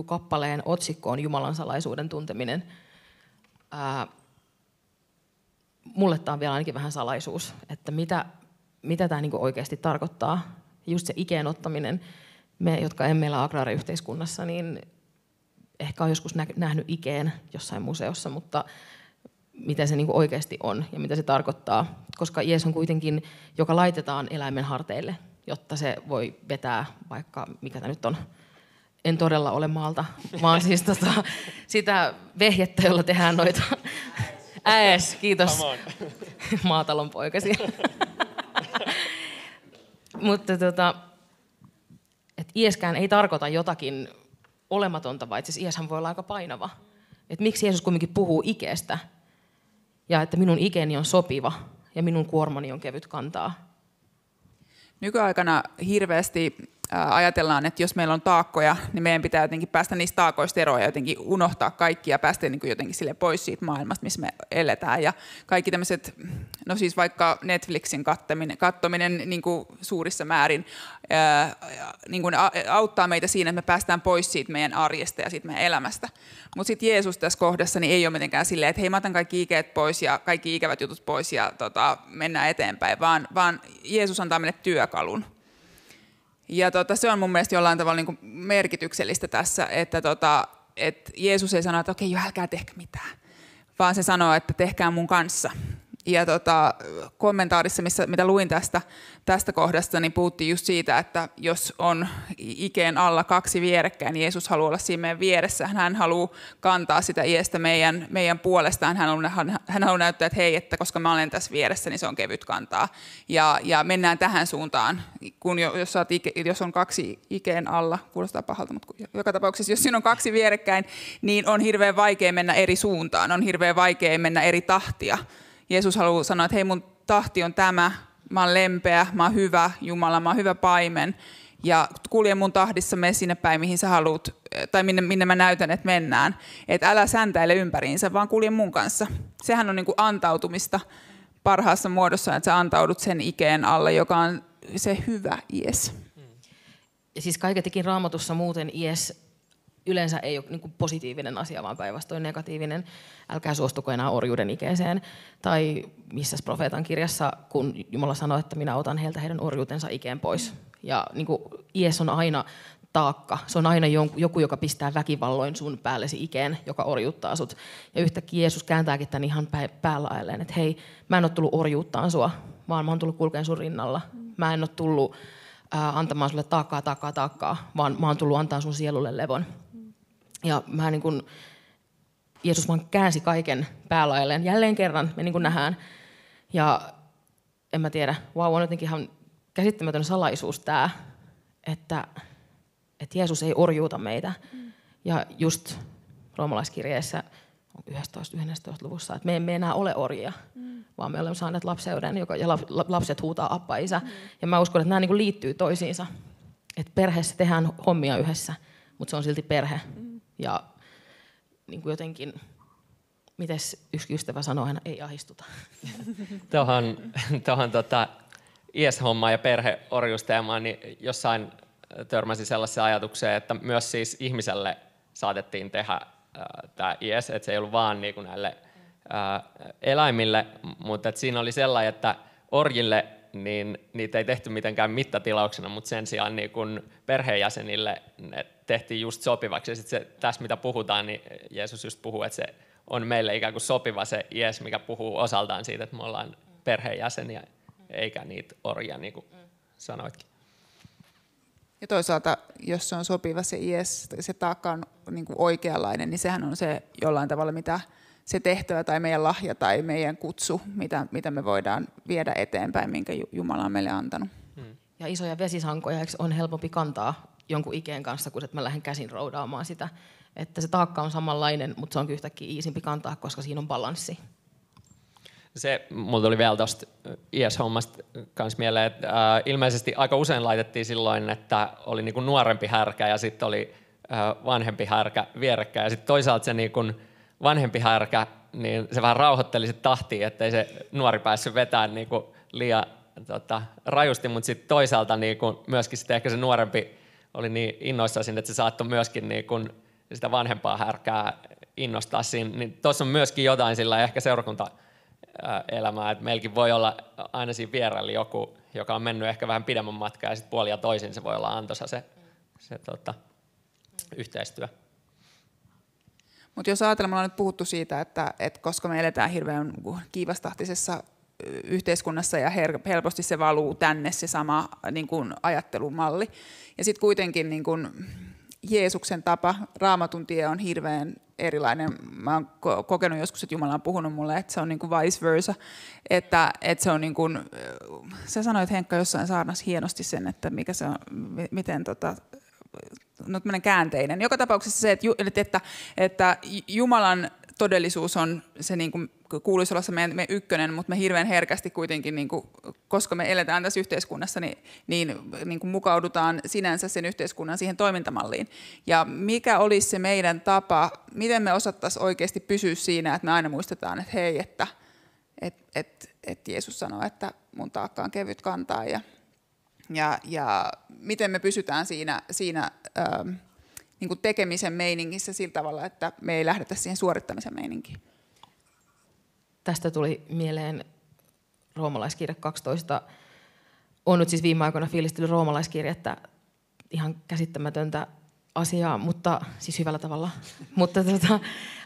kappaleen otsikko on Jumalan salaisuuden tunteminen. Ää, mulle tämä on vielä ainakin vähän salaisuus, että mitä, mitä tämä niinku oikeasti tarkoittaa. Just se ikeen ottaminen. Me, jotka emme elä agraariyhteiskunnassa, niin ehkä on joskus nähnyt ikeen jossain museossa, mutta mitä se niin kuin oikeasti on ja mitä se tarkoittaa. Koska ies on kuitenkin, joka laitetaan eläimen harteille, jotta se voi vetää, vaikka mikä tämä nyt on. En todella ole maalta, vaan siis tota, sitä vehjettä, jolla tehdään noita. Äes, kiitos. Maatalon poikasi. Mutta tota... Että ieskään ei tarkoita jotakin olematonta, vaan itse asiassa ieshän voi olla aika painava. Että miksi Jeesus kuitenkin puhuu ikeestä? Ja että minun ikeni on sopiva ja minun kuormani on kevyt kantaa. Nykyaikana hirveästi ajatellaan, että jos meillä on taakkoja, niin meidän pitää jotenkin päästä niistä taakoista eroon ja jotenkin unohtaa kaikki ja päästä niin kuin jotenkin sille pois siitä maailmasta, missä me eletään. Ja kaikki tämmöiset, no siis vaikka Netflixin kattominen, kattominen niin kuin suurissa määrin ää, niin kuin auttaa meitä siinä, että me päästään pois siitä meidän arjesta ja siitä meidän elämästä. Mutta sitten Jeesus tässä kohdassa niin ei ole mitenkään silleen, että hei mä otan kaikki ikävät pois ja kaikki ikävät jutut pois ja tota, mennään eteenpäin, vaan, vaan Jeesus antaa meille työkalun. Ja tota, se on mun mielestä jollain tavalla niin kuin merkityksellistä tässä, että tota, et Jeesus ei sano, että okei, älkää tehkää mitään, vaan se sanoo, että tehkää mun kanssa. ja tota, kommentaarissa, missä, mitä luin tästä, tästä kohdasta, niin puhuttiin just siitä, että jos on ikeen alla kaksi vierekkäin, niin Jeesus haluaa olla siinä meidän vieressä. Hän haluaa kantaa sitä iestä meidän, meidän puolestaan. Hän haluaa, hän, hän haluaa näyttää, että hei, että koska mä olen tässä vieressä, niin se on kevyt kantaa. Ja, ja mennään tähän suuntaan, kun jo, jos, saat ike, jos on kaksi ikeen alla, kuulostaa pahalta, mutta joka tapauksessa, jos siinä on kaksi vierekkäin, niin on hirveän vaikea mennä eri suuntaan, on hirveän vaikea mennä eri tahtia. Jeesus haluaa sanoa, että hei, mun tahti on tämä, mä oon lempeä, mä oon hyvä Jumala, mä oon hyvä paimen ja kulje mun tahdissa, mene sinne päin, mihin sä haluut, tai minne, minne mä näytän, että mennään. Että älä säntäile ympäriinsä, vaan kulje mun kanssa. Sehän on niin kuin antautumista parhaassa muodossa, että sä antaudut sen ikeen alle, joka on se hyvä ies. Ja siis kaiketikin Raamatussa muuten ies yleensä ei ole niin kuin positiivinen asia, vaan päinvastoin negatiivinen. Älkää suostuko enää orjuuden ikeeseen. Tai missäs profeetan kirjassa, kun Jumala sanoi, että minä otan heiltä heidän orjuutensa ikeen pois. Ja niin kuin, ies on aina taakka. Se on aina joku, joka pistää väkivalloin sun päällesi ikeen, joka orjuuttaa sut. Ja yhtäkkiä Jeesus kääntääkin tämän ihan päällä ajalleen, että hei, mä en ole tullut orjuuttaan sua, vaan mä oon tullut kulkeen sun rinnalla. Mä en ole tullut äh, antamaan sulle taakkaa, taakkaa, taakkaa, vaan mä oon tullut antaa sun sielulle levon. Ja mä niin kun, Jeesus vaan käänsi kaiken päälaelleen. Jälleen kerran me niin kun nähdään. Ja en mä tiedä, vau, on jotenkin ihan käsittämätön salaisuus tää, että, että Jeesus ei orjuuta meitä. Mm. Ja just roomalaiskirjeessä yhdestoista luvussa, että me emme enää ole orjia, mm. vaan me olemme saaneet lapseuden, joka, ja lapset huutaa Appa, Isä. Mm. Ja mä uskon, että nämä niin kun liittyy toisiinsa. Että perheessä tehdään hommia yhdessä, mutta se on silti perhe. Mm. Ja niin kuin jotenkin, mites yksi ystävä sanoo aina, ei ahdistuta. Tuohon, tuohon tota, iäshommaan ja perheorjusteemaan, niin jossain törmäsin sellaiseen ajatukseen, että myös siis ihmiselle saatettiin tehdä äh, tämä iäs, että se ei ollut vaan niin kuin näille äh, eläimille, mutta et siinä oli sellainen, että orjille niin niitä ei tehty mitenkään mittatilauksena, mutta sen sijaan niin kun perheenjäsenille ne tehtiin just sopivaksi. Ja sitten tässä, mitä puhutaan, niin Jeesus just puhuu, että se on meille ikään kuin sopiva se ies, mikä puhuu osaltaan siitä, että me ollaan perheenjäseniä, eikä niitä orjia, niin kuin sanoitkin. Ja toisaalta, jos se on sopiva se ies, se taakka on niin kuin oikeanlainen, niin sehän on se jollain tavalla, mitä se tehtävä tai meidän lahja tai meidän kutsu, mitä, mitä me voidaan viedä eteenpäin, minkä Jumala on meille antanut. Ja isoja vesisankoja on helpompi kantaa jonkun ikeen kanssa, kun että mä lähden käsin roudaamaan sitä. Että se taakka on samanlainen, mutta se on yhtäkkiä iisimpi kantaa, koska siinä on balanssi. Se mulla tuli vielä tuosta iäshommasta kanssa mieleen, että äh, ilmeisesti aika usein laitettiin silloin, että oli niinku nuorempi härkä ja sitten oli äh, vanhempi härkä vierekkäin. Ja sitten toisaalta se niinku vanhempi härkä, niin se vähän rauhoitteli se tahtiin, ettei se nuori päässyt vetämään niinku liian tota, rajusti, mutta sitten toisaalta niinku myöskin sit ehkä se nuorempi oli niin innoissaan, että se saattoi myöskin niinku sitä vanhempaa härkää innostaa siinä. Niin tuossa on myöskin jotain sillä ehkä seurakuntaelämää, että meilläkin voi olla aina siinä vierellä joku, joka on mennyt ehkä vähän pidemmän matkaa ja sitten puolin ja toisin se voi olla antoisa se, se tota, yhteistyö. Mutta jos ajatellaan, me ollaan nyt puhuttu siitä, että, että koska me eletään hirveän kiivastahtisessa yhteiskunnassa ja helposti se valuu tänne se sama niin kuin ajattelumalli. Ja sitten kuitenkin niin kuin Jeesuksen tapa, Raamatun tie on hirveän erilainen. Mä oon kokenut joskus, että Jumala on puhunut mulle, että se on niin kuin vice versa. Että, että se on niin kuin, sä sanoit Henkka jossain saarnassa hienosti sen, että mikä se on, miten tota... No, tämmöinen käänteinen. Joka tapauksessa se, että, että, että Jumalan todellisuus on se niin kuin kuuluisi olla se meidän, meidän ykkönen, mutta me hirveän herkästi kuitenkin, niin kuin, koska me eletään tässä yhteiskunnassa, niin, niin, niin kuin mukaudutaan sinänsä sen yhteiskunnan siihen toimintamalliin. Ja mikä olisi se meidän tapa, miten me osattaisiin oikeasti pysyä siinä, että me aina muistetaan, että hei, että et, et, et Jeesus sanoo, että mun taakka on kevyt kantaa ja Ja, ja miten me pysytään siinä, siinä ähm, niin kuin tekemisen meiningissä sillä tavalla, että me ei lähdetä siihen suorittamisen meininkiin. Tästä tuli mieleen roomalaiskirja kaksitoista. Olen nyt siis viime aikoina fiilistellyt roomalaiskirjettä, ihan käsittämätöntä asiaa, mutta mutta siis hyvällä tavalla. Mutta tuota,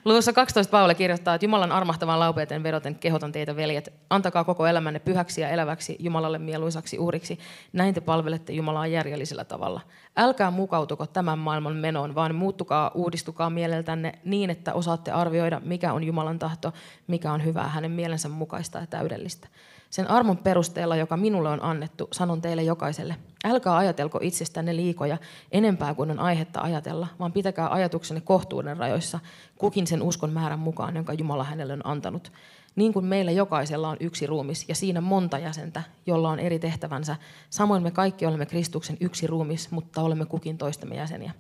luvussa kaksitoista Paavali kirjoittaa, että Jumalan armahtavan laupeeteen vedoten kehotan teitä, veljet. Antakaa koko elämänne pyhäksi ja eläväksi, Jumalalle mieluisaksi uhriksi. Näin te palvelette Jumalaa järjellisellä tavalla. Älkää mukautuko tämän maailman menoon, vaan muuttukaa, uudistukaa mieleltänne niin, että osaatte arvioida, mikä on Jumalan tahto, mikä on hyvää hänen mielensä mukaista ja täydellistä. Sen armon perusteella, joka minulle on annettu, sanon teille jokaiselle. Älkää ajatelko itsestänne liikoja enempää kuin on aihetta ajatella, vaan pitäkää ajatuksenne kohtuuden rajoissa, kukin sen uskon määrän mukaan, jonka Jumala hänelle on antanut. Niin kuin meillä jokaisella on yksi ruumis ja siinä monta jäsentä, jolla on eri tehtävänsä, samoin me kaikki olemme Kristuksen yksi ruumis, mutta olemme kukin toistemme jäseniä.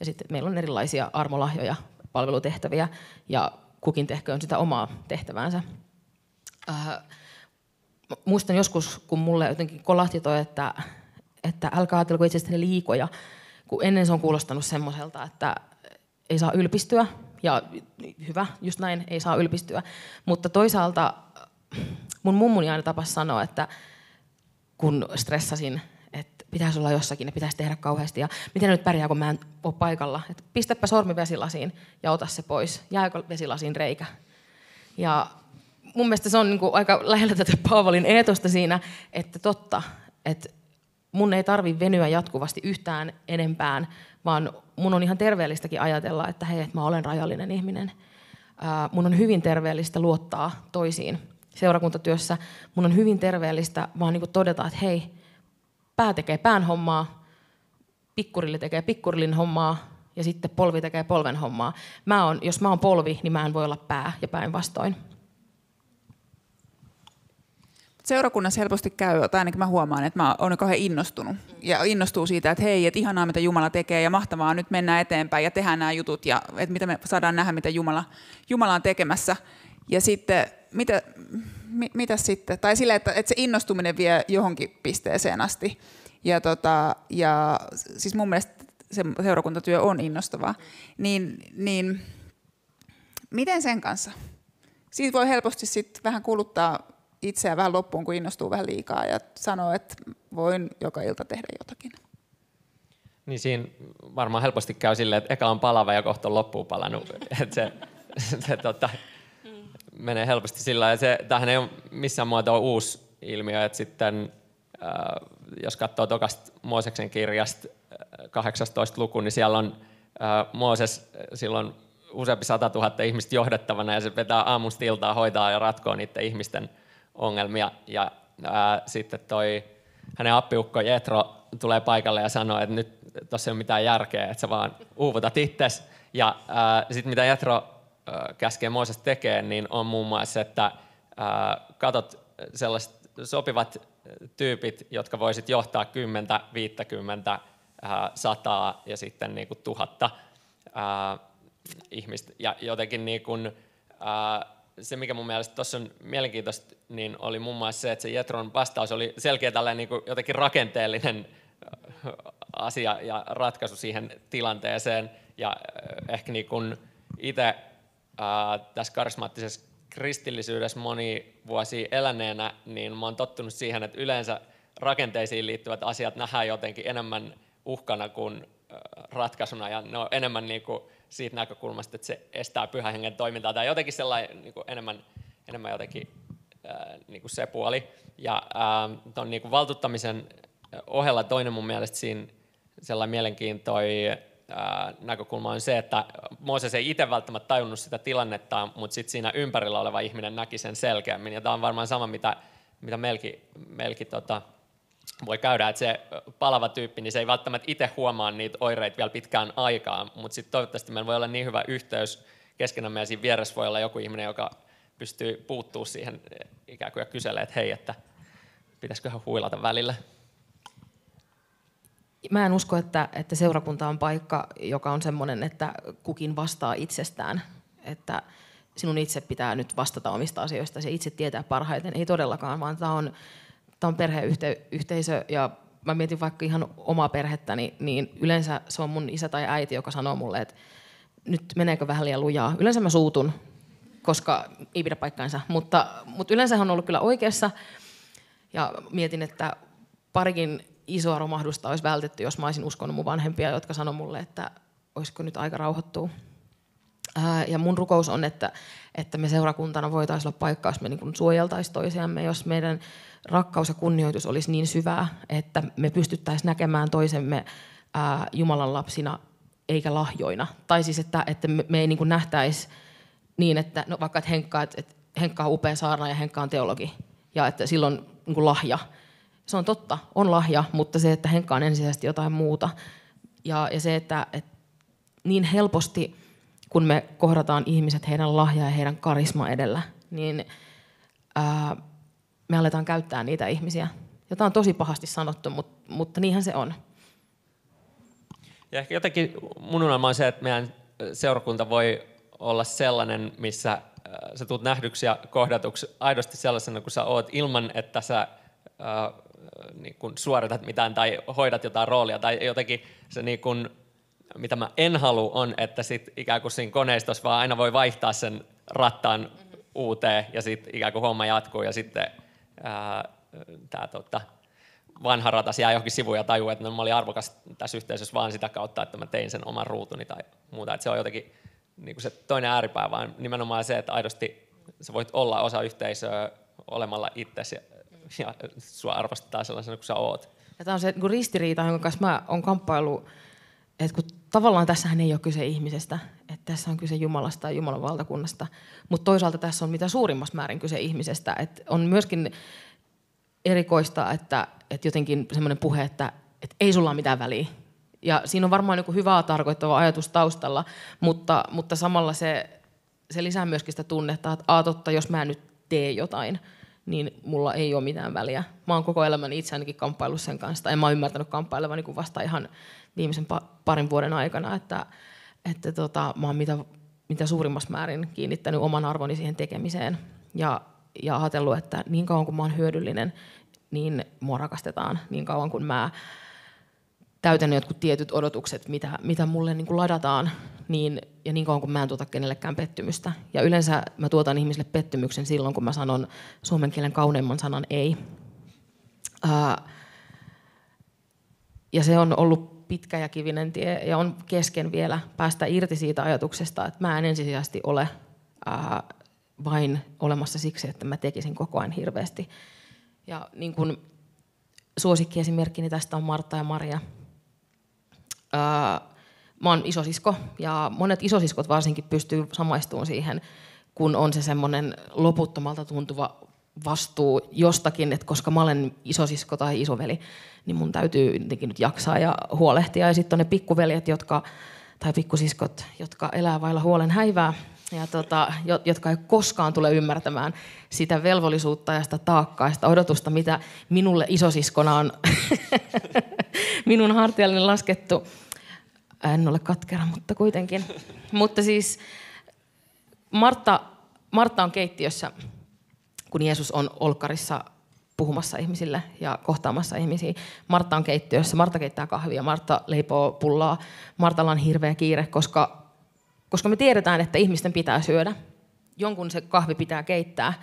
Ja sitten meillä on erilaisia armolahjoja, palvelutehtäviä ja kukin tehköön sitä omaa tehtäväänsä. Äh, Muistan joskus, kun mulle jotenkin kolahti toi, että, että älkää ajatelko itsestäni liikoja, kun ennen se on kuulostanut semmoiselta, että ei saa ylpistyä, ja hyvä, just näin, ei saa ylpistyä. Mutta toisaalta mun mummuni aina tapas sanoa, että kun stressasin, että pitäisi olla jossakin, ne pitäisi tehdä kauheasti, ja miten nyt pärjää, kun mä en ole paikalla, että pistäpä sormi vesilasiin ja ota se pois, jääkö vesilasiin reikä. Ja mun mielestä se on niin kuin aika lähellä tätä Paavalin eetosta siinä, että totta, että mun ei tarvitse venyä jatkuvasti yhtään enempään, vaan mun on ihan terveellistäkin ajatella, että hei, että mä olen rajallinen ihminen. Ää, mun on hyvin terveellistä luottaa toisiin seurakuntatyössä. Mun on hyvin terveellistä vaan niin kuin todeta, että hei, pää tekee pään hommaa, pikkurilli tekee pikkurillin hommaa ja sitten polvi tekee polven hommaa. Mä on, jos mä oon polvi, niin mä en voi olla pää ja päinvastoin. Seurakunnassa helposti käy, tai ainakin mä huomaan, että mä oon kauhean innostunut. Ja innostuu siitä, että hei, että ihanaa mitä Jumala tekee ja mahtavaa, nyt mennään eteenpäin ja tehdään nämä jutut ja että mitä me saadaan nähdä, mitä Jumala, Jumala on tekemässä. Ja sitten, mitä, mitä sitten? Tai sillä, että, että se innostuminen vie johonkin pisteeseen asti. Ja, tota, ja siis mun mielestä se seurakuntatyö on innostavaa. Niin, niin miten sen kanssa? Siitä voi helposti sitten vähän kuluttaa itseään vähän loppuun, kun innostuu vähän liikaa ja sanoo, että voin joka ilta tehdä jotakin. Niin siinä varmaan helposti käy silleen, että eka on palava ja kohta on loppuun palannut. Että se, se tota, menee helposti sillä tavalla. Tämähän ei ole missään muotoa uusi ilmiö. Että sitten, äh, jos katsoo tokasta Mooseksen kirjasta kahdeksastoista luku, niin siellä on äh, Mooses silloin useampi satatuhatta ihmistä johdettavana ja se vetää aamusta iltaa, hoitaa ja ratkoo niiden ihmisten ongelmia. Ja ää, sitten toi hänen appiukko Jetro tulee paikalle ja sanoo, että nyt tuossa ei ole mitään järkeä, että sä vaan uuvutat itses. Ja sitten mitä Jetro ää, käskee Moosesta tekemään, niin on muun muassa, että ää, katot sellaiset sopivat tyypit, jotka voisit johtaa kymmentä, viittäkymmentä, sataa ja sitten niinku tuhatta ää, ihmistä. Ja jotenkin niin kuin ää, se, mikä mun mielestä tuossa on mielenkiintoista, niin oli muun muassa se, että se Jetron vastaus oli selkeä tällainen niin kuin jotenkin rakenteellinen asia ja ratkaisu siihen tilanteeseen. Ja ehkä niin kuin itse ää, tässä karismaattisessa kristillisyydessä moni vuosi eläneenä, niin mä oon tottunut siihen, että yleensä rakenteisiin liittyvät asiat nähdään jotenkin enemmän uhkana kuin ratkaisuna ja ne on enemmän niin kuin siitä näkökulmasta, että se estää Pyhän Hengen toimintaa tai jotenkin sellainen niin kuin enemmän, enemmän jotenkin ää, niin kuin se puoli. Ja tuon niin kuin valtuuttamisen ohella toinen mun mielestä siinä sellainen mielenkiintoinen ää, näkökulma on se, että Mooses ei itse välttämättä tajunnut sitä tilannetta, mutta sitten siinä ympärillä oleva ihminen näki sen selkeämmin. Ja tämä on varmaan sama, mitä, mitä meilläkin meilläkin tota, voi käydä, että se palava tyyppi, niin se ei välttämättä itse huomaa niitä oireita vielä pitkään aikaa, mutta sitten toivottavasti meillä voi olla niin hyvä yhteys keskenämme ja siinä vieressä voi olla joku ihminen, joka pystyy puuttumaan siihen ikään kuin ja kyselee, että hei, että pitäisiköhän huilata välillä. Mä en usko, että, että seurakunta on paikka, joka on semmoinen, että kukin vastaa itsestään, että sinun itse pitää nyt vastata omista asioista ja se itse tietää parhaiten, ei todellakaan, vaan tämä on Tämä on perheyhteisö ja mä mietin vaikka ihan omaa perhettäni, niin yleensä se on mun isä tai äiti, joka sanoo mulle, että nyt meneekö vähän liian lujaa. Yleensä mä suutun, koska ei pidä paikkaansa, mutta, mutta yleensä hän on ollut kyllä oikeassa. Ja mietin, että parikin isoa romahdusta olisi vältetty, jos mä olisin uskonut mun vanhempia, jotka sanoi mulle, että olisiko nyt aika rauhoittua. Ää, ja mun rukous on, että, että me seurakuntana voitaisiin olla paikka, jos me niin kuin suojeltaisiin toisiamme, jos meidän rakkaus ja kunnioitus olisi niin syvää, että me pystyttäisiin näkemään toisemme ää, Jumalan lapsina eikä lahjoina. Tai siis, että, että me, me ei niin kuin nähtäisi niin, että no vaikka että Henkka, että, että Henkka on upea saarnaaja ja Henkka on teologi, ja että silloin niin kuin lahja. Se on totta, on lahja, mutta se, että Henkka on ensisijaisesti jotain muuta. Ja, ja se, että, että niin helposti, kun me kohdataan ihmiset heidän lahjaa ja heidän karisma edellä, niin ää, me aletaan käyttää niitä ihmisiä. Ja tämä on tosi pahasti sanottu, mutta, mutta niinhän se on. Ja ehkä jotenkin mun unelma on se, että meidän seurakunta voi olla sellainen, missä äh, sä tulet nähdyksi ja kohdatuksi aidosti sellaisena kuin sä oot, ilman että sä äh, niin kun suoritat mitään tai hoidat jotain roolia tai jotenkin se niin kun, mitä mä en halua on, että sit ikään kuin siinä koneistossa vaan aina voi vaihtaa sen rattaan mm-hmm. uuteen ja sit ikään kuin homma jatkuu ja sitten ää, tää tota, vanha ratas jää johonkin sivuun ja tajuu, että no, mä olin arvokas tässä yhteisössä vaan sitä kautta, että mä tein sen oman ruutuni tai muuta, että se on jotenkin niin kuin se toinen ääripää, vaan nimenomaan se, että aidosti sä voit olla osa yhteisöä olemalla itsesi ja sua arvostetaan sellaisena kuin sä oot. Ja tämä on se niin ristiriita, jonka kanssa mä oon kamppailu, että kun tavallaan tässähän ei ole kyse ihmisestä, että tässä on kyse Jumalasta ja Jumalan valtakunnasta, mutta toisaalta tässä on mitä suurimmassa määrin kyse ihmisestä. Että on myöskin erikoista, että, että jotenkin semmoinen puhe, että, että ei sulla ole mitään väliä. Ja siinä on varmaan joku hyvää tarkoittava ajatus taustalla, mutta, mutta samalla se, se lisää myöskin sitä tunnetta, että a, totta, jos mä nyt tee jotain, niin mulla ei ole mitään väliä. Mä oon koko elämäni itse ainakin kamppaillut sen kanssa. En mä ymmärtänyt kamppailevani kuin vasta ihan viimeisen parin vuoden aikana, että, että tota, mä oon mitä, mitä suurimmassa määrin kiinnittänyt oman arvoni siihen tekemiseen. Ja, ja ajatellut, että niin kauan kun mä oon hyödyllinen, niin mua rakastetaan. Niin kauan kun mä täytän jotkut tietyt odotukset, mitä, mitä mulle niin kuin ladataan, niin, ja niin kauan kun mä en tuota kenellekään pettymystä. Ja yleensä mä tuotan ihmisille pettymyksen silloin, kun mä sanon suomen kielen kauneimman sanan ei. Ää, ja se on ollut pitkä ja kivinen tie, ja on kesken vielä päästä irti siitä ajatuksesta, että mä en ensisijaisesti ole ää, vain olemassa siksi, että mä tekisin koko ajan hirveästi. Ja niin kuin suosikkiesimerkkini tästä on Martta ja Maria. Ää, mä oon isosisko ja monet isosiskot varsinkin pystyy samaistumaan siihen, kun on se semmoinen loputtomalta tuntuva vastuu jostakin, että koska mä olen isosisko tai isoveli, niin mun täytyy jotenkin nyt jaksaa ja huolehtia. Ja sitten on ne pikkuveljet jotka, tai pikkusiskot, jotka elää vailla huolen häivää ja tota, jotka ei koskaan tule ymmärtämään sitä velvollisuutta ja sitä taakkaa ja sitä odotusta, mitä minulle isosiskona on minun hartiallinen laskettu. En ole katkera, mutta kuitenkin. Mutta siis Martta, Martta on keittiössä, kun Jeesus on olkkarissa puhumassa ihmisille ja kohtaamassa ihmisiä. Martta on keittiössä, Martta keittää kahvia, Martta leipoo pullaa. Martalla on hirveä kiire, koska, koska me tiedetään, että ihmisten pitää syödä. Jonkun se kahvi pitää keittää.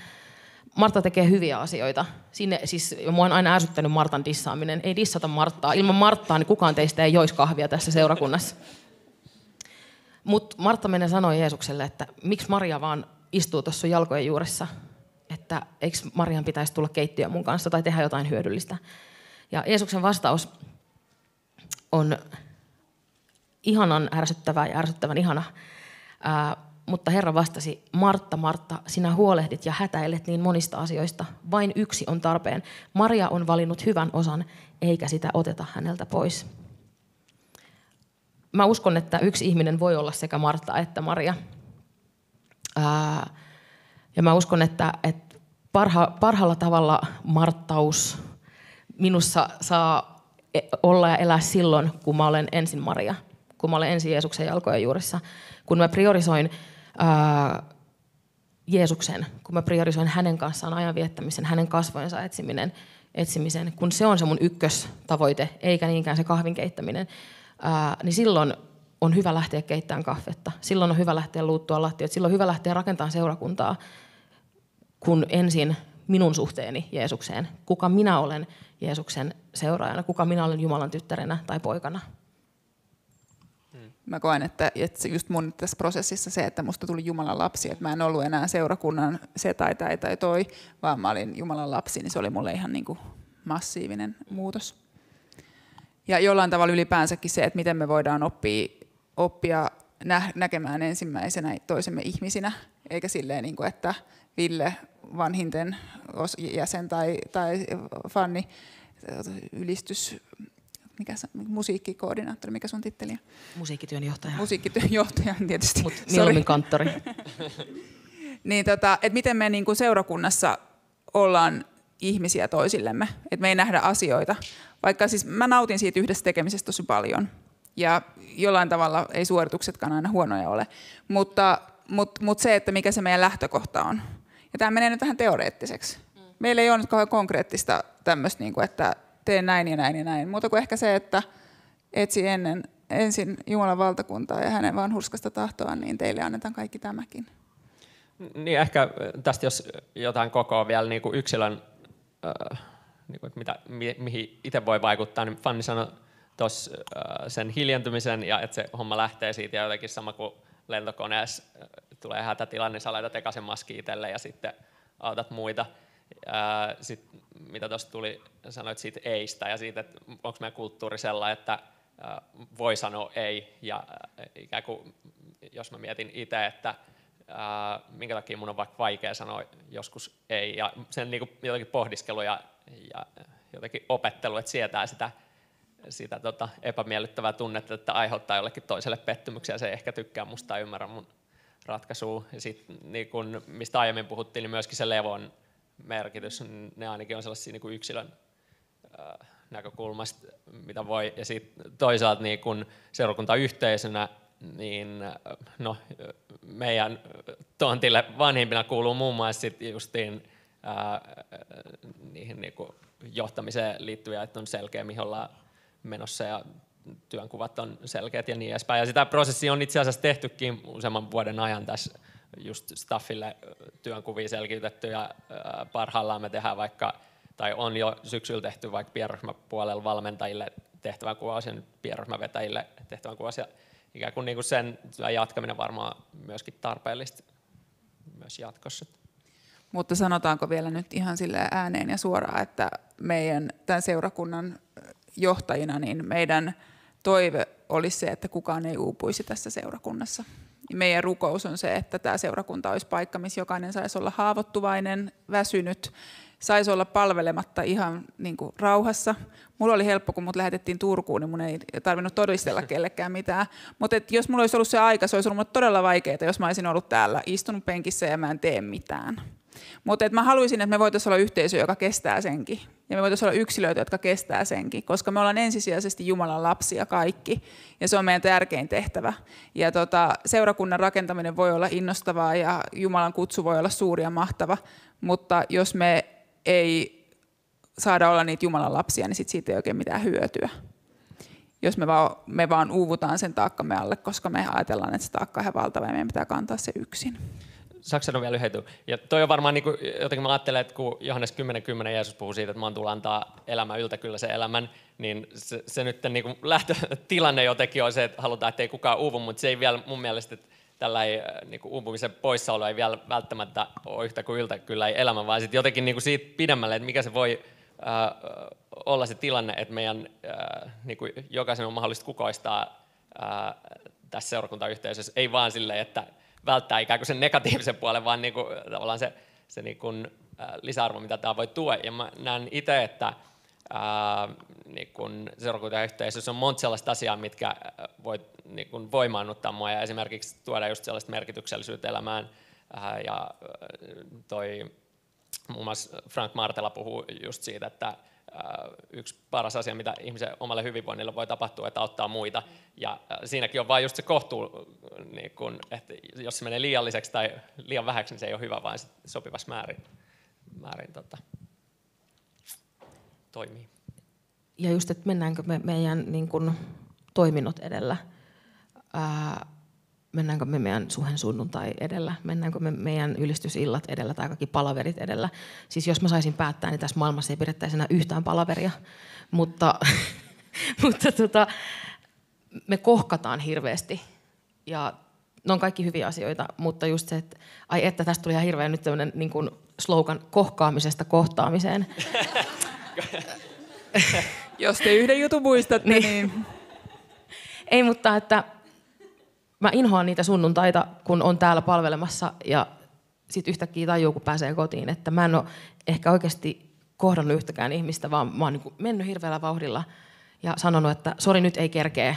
Martta tekee hyviä asioita. Sinne, siis, mua on aina ärsyttänyt Martan dissaaminen. Ei dissata Marttaa. Ilman Marttaa niin kukaan teistä ei joisi kahvia tässä seurakunnassa. Mutta Martta menee sanoi Jeesukselle, että miksi Maria vaan istuu tuossa sun jalkojen juuressa? Että eikö Marian pitäisi tulla keittiöön mun kanssa tai tehdä jotain hyödyllistä? Ja Jeesuksen vastaus on ihanan ärsyttävää ja ärsyttävän ihana. Ää, Mutta Herra vastasi, Martta, Martta, sinä huolehdit ja hätäilet niin monista asioista. Vain yksi on tarpeen. Maria on valinnut hyvän osan, eikä sitä oteta häneltä pois. Mä uskon, että yksi ihminen voi olla sekä Martta että Maria. Ää, ja mä uskon, että, että parha, parhaalla tavalla Marttaus minussa saa olla ja elää silloin, kun mä olen ensin Maria. Kun mä olen ensin Jeesuksen jalkojen juuressa. Kun mä priorisoin Ää, Jeesuksen, kun mä priorisoin hänen kanssaan ajan viettämisen, hänen kasvojensa etsiminen, etsimisen, kun se on se mun ykköstavoite, eikä niinkään se kahvin keittäminen, ää, niin silloin on hyvä lähteä keittämään kahvetta. Silloin on hyvä lähteä luuttua lattiota. Silloin on hyvä lähteä rakentamaan seurakuntaa, kun ensin minun suhteeni Jeesukseen. Kuka minä olen Jeesuksen seuraajana, kuka minä olen Jumalan tyttärenä tai poikana. Hmm. mä koen, että, että just mun tässä prosessissa se, että musta tuli Jumalan lapsi, että mä en ollut enää seurakunnan se tai tai tai toi, vaan mä olin Jumalan lapsi, niin se oli mulle ihan niin kuin massiivinen muutos. Ja jollain tavalla ylipäänsäkin se, että miten me voidaan oppia, oppia nä- näkemään ensimmäisenä toisemme ihmisinä, eikä silleen, niin kuin, että Ville, vanhinten jäsen tai, tai Fanni, ylistys... Mikä se, musiikkikoordinaattori, mikä sun titteli? Musiikkityönjohtaja. Musiikkityönjohtaja, tietysti. Mut mieluummin kanttori. Niin, tota, et miten me niinku seurakunnassa ollaan ihmisiä toisillemme, että me ei nähdä asioita. Vaikka siis mä nautin siitä yhdessä tekemisestä tosi paljon ja jollain tavalla ei suorituksetkaan aina huonoja ole, mutta mut, mut se, että mikä se meidän lähtökohta on. Ja tämä menee nyt vähän teoreettiseksi. Mm. Meillä ei ole nyt kauhean konkreettista tämmöistä, niinku, että tee näin ja näin ja näin, muuta kuin ehkä se, että etsi ennen, ensin Jumalan valtakuntaa ja hänen vanhurskasta tahtoa, niin teille annetaan kaikki tämäkin. Niin ehkä tästä jos jotain kokoa vielä niin kuin yksilön, äh, niin kuin, mitä, mi, mihin itse voi vaikuttaa, niin Fanni sanoi tuossa äh, sen hiljentymisen ja että se homma lähtee siitä ja jotenkin sama kuin lentokoneessa äh, tulee hätätilanne, niin sä laitat ekasen maski itselle ja sitten autat muita. Ää, sit, mitä tuossa tuli, sanoit siitä eistä ja siitä, että onko meidän kulttuuri sellainen, että ää, voi sanoa ei. Ja ää, ikään kuin, jos mä mietin itse, että ää, minkä takia mun on vaikka vaikea sanoa joskus ei. Ja sen niin kuin, jotenkin pohdiskelu ja, ja jotenkin opettelu, että sietää sitä, sitä tota, epämiellyttävää tunnetta, että aiheuttaa jollekin toiselle pettymyksiä. Se ei ehkä tykkää musta tai ymmärrä mun ratkaisua. Ja sit, niin kun, mistä aiemmin puhuttiin, niin myöskin se levon merkitys, ne ainakin on sellaisia niin kuin yksilön äh, näkökulmasta, mitä voi, ja sitten toisaalta niin kun seurakuntayhteisönä, niin äh, no, meidän tontille vanhimpina kuuluu muun muassa sit justiin äh, niihin niin kuin johtamiseen liittyviä, että on selkeä, mihin ollaan menossa, ja työnkuvat on selkeät ja niin edespäin, ja sitä prosessia on itse asiassa tehtykin useamman vuoden ajan tässä, just staffille työnkuvia selkiytetty ja parhaillaan me tehdään vaikka, tai on jo syksyllä tehty vaikka pienryhmäpuolella valmentajille tehtävänkuvaus ja nyt pienryhmävetäjille tehtävänkuvaus ja ikään kuin, niin kuin sen jatkaminen varmaan myöskin tarpeellista myös jatkossa. Mutta sanotaanko vielä nyt ihan silleen ääneen ja suoraan, että meidän tämän seurakunnan johtajina niin meidän toive olisi se, että kukaan ei uupuisi tässä seurakunnassa. Meidän rukous on se, että tämä seurakunta olisi paikka, missä jokainen saisi olla haavoittuvainen, väsynyt, saisi olla palvelematta ihan niin kuin rauhassa. Mulla oli helppo, kun mut lähetettiin Turkuun, niin mun ei tarvinnut todistella kellekään mitään. Mutta jos mulla olisi ollut se aika, se olisi ollut todella vaikeaa, jos mä olisin ollut täällä istunut penkissä ja mä en tee mitään. Mutta mä haluaisin, että me voitaisiin olla yhteisö, joka kestää senkin. Ja me voitaisiin olla yksilöitä, jotka kestää senkin, koska me ollaan ensisijaisesti Jumalan lapsia kaikki. Ja se on meidän tärkein tehtävä. Ja tota, seurakunnan rakentaminen voi olla innostavaa ja Jumalan kutsu voi olla suuri ja mahtava. Mutta jos me ei saada olla niitä Jumalan lapsia, niin sit siitä ei oikein mitään hyötyä. Jos me vaan, me vaan uuvutaan sen taakkamme alle, koska me ajatellaan, että se taakka on ihan valtava ja meidän pitää kantaa se yksin. Saanko sanoa vielä yhden? Ja toi on varmaan, niin kuin, jotenkin mä ajattelen, että kun Johannes kymmenen kymmenen Jeesus puhuu siitä, että mä oon tullut antaa elämän yltä kyllä sen elämän, niin se, se nyt niin kuin lähtötilanne jotenkin on se, että halutaan, että ei kukaan uuvu, mutta se ei vielä mun mielestä, että tällainen niin kuin uupumisen poissaolo ei vielä välttämättä ole yhtä kuin yltä kyllä ei elämä, vaan sitten jotenkin niin kuin siitä pidemmälle, että mikä se voi äh, olla se tilanne, että meidän äh, niin kuin jokaisen on mahdollista kukoistaa äh, tässä seurakuntayhteisössä, ei vaan silleen, että välttää ikään kuin sen negatiivisen puolen, vaan niin kuin, tavallaan se, se niin kuin, ää, lisäarvo, mitä tämä voi tuoda. Ja mä näen itse, että ää, niin kuin seurakuntayhteisössä on monta sellaista asiaa, mitkä voi niin kuin voimaannuttaa mua ja esimerkiksi tuoda just sellaista merkityksellisyyttä elämään. Ää, ja toi muun muassa Frank Martela puhuu just siitä, että ää, yksi paras asia, mitä ihmisen omalle hyvinvoinnille voi tapahtua, että auttaa muita. Ja siinäkin on vain just se kohtuu, niin kun, että jos se menee liialliseksi tai liian vähäksi, niin se ei ole hyvä, vaan sopivassa määrin, määrin tota, toimii. Ja just, että mennäänkö me meidän niin kun, toiminnot edellä, ää, mennäänkö me meidän suhen sunnuntai edellä, mennäänkö me meidän ylistysillat edellä tai kaikki palaverit edellä. Siis jos mä saisin päättää, niin tässä maailmassa ei pidettäisi enää yhtään palaveria, mutta... mutta tota, me kohkataan hirveästi. Ja ne on kaikki hyviä asioita, mutta just se, että, ai että tästä tuli ihan hirveä nyt tämmöinen niin kuin slogan kohkaamisesta kohtaamiseen. Jos te yhden jutun muistatte, niin. niin. Ei, mutta että mä inhoan niitä sunnuntaita, kun on täällä palvelemassa ja sitten yhtäkkiä tajuu, kun pääsee kotiin, että mä en ole ehkä oikeasti kohdannut yhtäkään ihmistä, vaan mä oon niin kuin mennyt hirveällä vauhdilla ja sanonut, että sori, nyt ei kerkeä.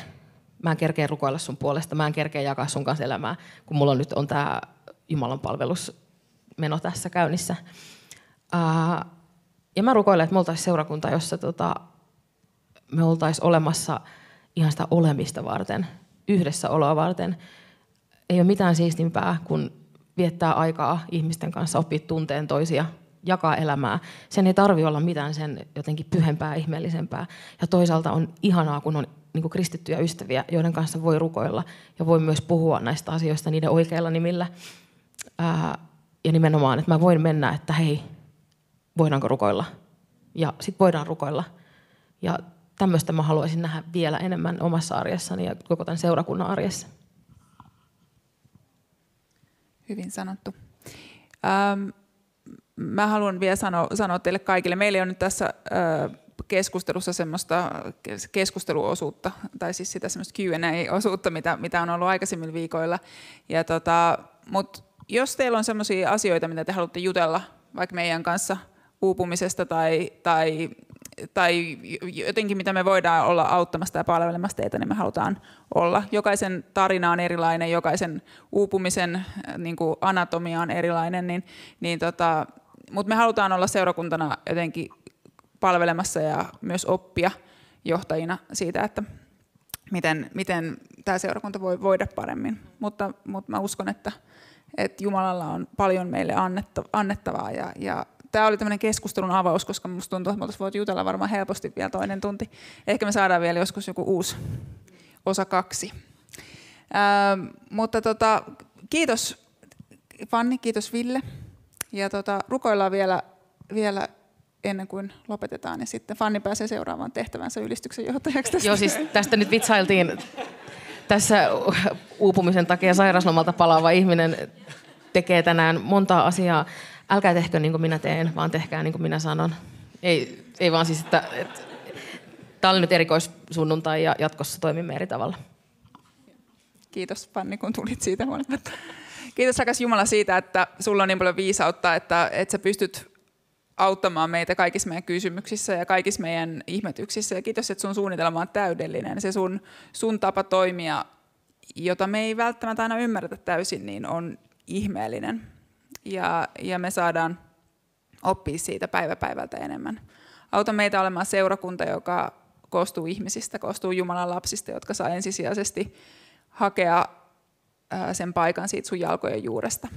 Mä en kerkeä rukoilla sun puolesta, mä en kerkeä jakaa sun kanssa elämää, kun mulla nyt on tää Jumalan palvelusmeno tässä käynnissä. Ää, ja mä rukoilen, että me oltaisiin seurakunta, jossa tota, me oltaisiin olemassa ihan sitä olemista varten, yhdessä oloa varten. Ei ole mitään siistimpää, kun viettää aikaa ihmisten kanssa, oppii tunteen toisia, jakaa elämää. Sen ei tarvitse olla mitään sen jotenkin pyhempää, ihmeellisempää. Ja toisaalta on ihanaa, kun on niin kuin kristittyjä ystäviä, joiden kanssa voi rukoilla ja voi myös puhua näistä asioista niiden oikeilla nimillä. Ää, ja nimenomaan, että mä voin mennä, että hei, voidaanko rukoilla? Ja sit voidaan rukoilla. Ja tämmöistä mä haluaisin nähdä vielä enemmän omassa arjessani ja koko tämän seurakunnan arjessa. Hyvin sanottu. Ähm, mä haluan vielä sanoa, sanoa teille kaikille. Meillä on nyt tässä... Äh, keskustelussa semmoista keskusteluosuutta, tai siis sitä semmoista Q and A-osuutta, mitä, mitä on ollut aikaisemmilla viikoilla. Ja tota, mut jos teillä on semmoisia asioita, mitä te haluatte jutella, vaikka meidän kanssa uupumisesta tai, tai, tai jotenkin, mitä me voidaan olla auttamassa tai palvelemassa teitä, niin me halutaan olla. Jokaisen tarina on erilainen, jokaisen uupumisen niin kuin anatomia on erilainen, niin, niin tota, mutta me halutaan olla seurakuntana jotenkin palvelemassa ja myös oppia johtajina siitä, että miten, miten tämä seurakunta voi voida paremmin. Mutta, mutta mä uskon, että, että Jumalalla on paljon meille annettavaa. Ja, ja tämä oli tämmöinen keskustelun avaus, koska musta tuntuu, että me voit jutella varmaan helposti vielä toinen tunti. Ehkä me saadaan vielä joskus joku uusi osa kaksi. Ähm, mutta tota, kiitos Fanni, kiitos Ville. Ja tota, rukoillaan vielä... vielä ennen kuin lopetetaan, ja sitten Fanni pääsee seuraavaan tehtävänsä ylistyksen johtajaksi. Tässä. Joo, siis tästä nyt vitsailtiin. Tässä uupumisen takia sairauslomalta palaava ihminen tekee tänään montaa asiaa. Älkää tehkö niin kuin minä teen, vaan tehkää niin kuin minä sanon. Ei, ei vaan siis, että, että tämä oli nyt erikoissunnuntai ja jatkossa toimimme eri tavalla. Kiitos Fanni, kun tulit siitä huolimatta. Kiitos rakas Jumala siitä, että sulla on niin paljon viisautta, että, että sä pystyt auttamaan meitä kaikissa meidän kysymyksissä ja kaikissa meidän ihmetyksissä. Ja kiitos, että sun suunnitelma on täydellinen. Se sun, sun tapa toimia, jota me ei välttämättä aina ymmärretä täysin, niin on ihmeellinen. Ja, ja me saadaan oppia siitä päivä päivältä enemmän. Auta meitä olemaan seurakunta, joka koostuu ihmisistä, koostuu Jumalan lapsista, jotka saa ensisijaisesti hakea sen paikan siitä sun jalkojen juuresta.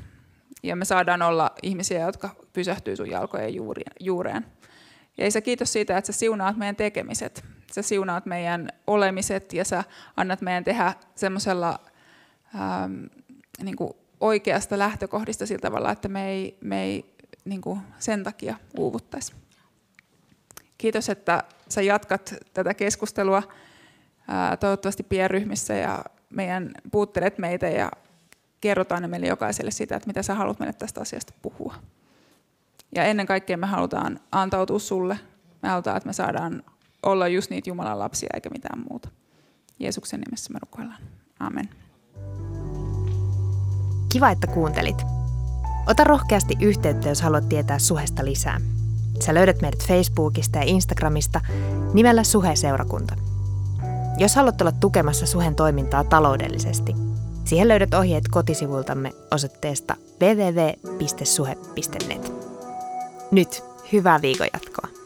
Ja me saadaan olla ihmisiä, jotka pysähtyy sun jalkojen juureen. Ja Isä, kiitos siitä, että sä siunaat meidän tekemiset. Sä siunaat meidän olemiset ja sä annat meidän tehdä semmoisella ähm, niin kuin oikeasta lähtökohdista sillä tavalla, että me ei, me ei niin kuin sen takia uuvuttaisi. Kiitos, että sä jatkat tätä keskustelua äh, toivottavasti pienryhmissä ja meidän puuttelet meitä ja kerrotaan ne meille jokaiselle sitä, että mitä sä haluat meille tästä asiasta puhua. Ja ennen kaikkea me halutaan antautua sulle. Me halutaan, että me saadaan olla just niitä Jumalan lapsia eikä mitään muuta. Jeesuksen nimessä me rukoillaan. Amen. Kiva, että kuuntelit. Ota rohkeasti yhteyttä, jos haluat tietää Suhesta lisää. Sä löydät meidät Facebookista ja Instagramista nimellä Suhe-seurakunta. Jos haluat olla tukemassa Suhen toimintaa taloudellisesti, siihen löydät ohjeet kotisivuiltamme osoitteesta double-u double-u double-u piste suhe piste net. Nyt, hyvää viikon jatkoa!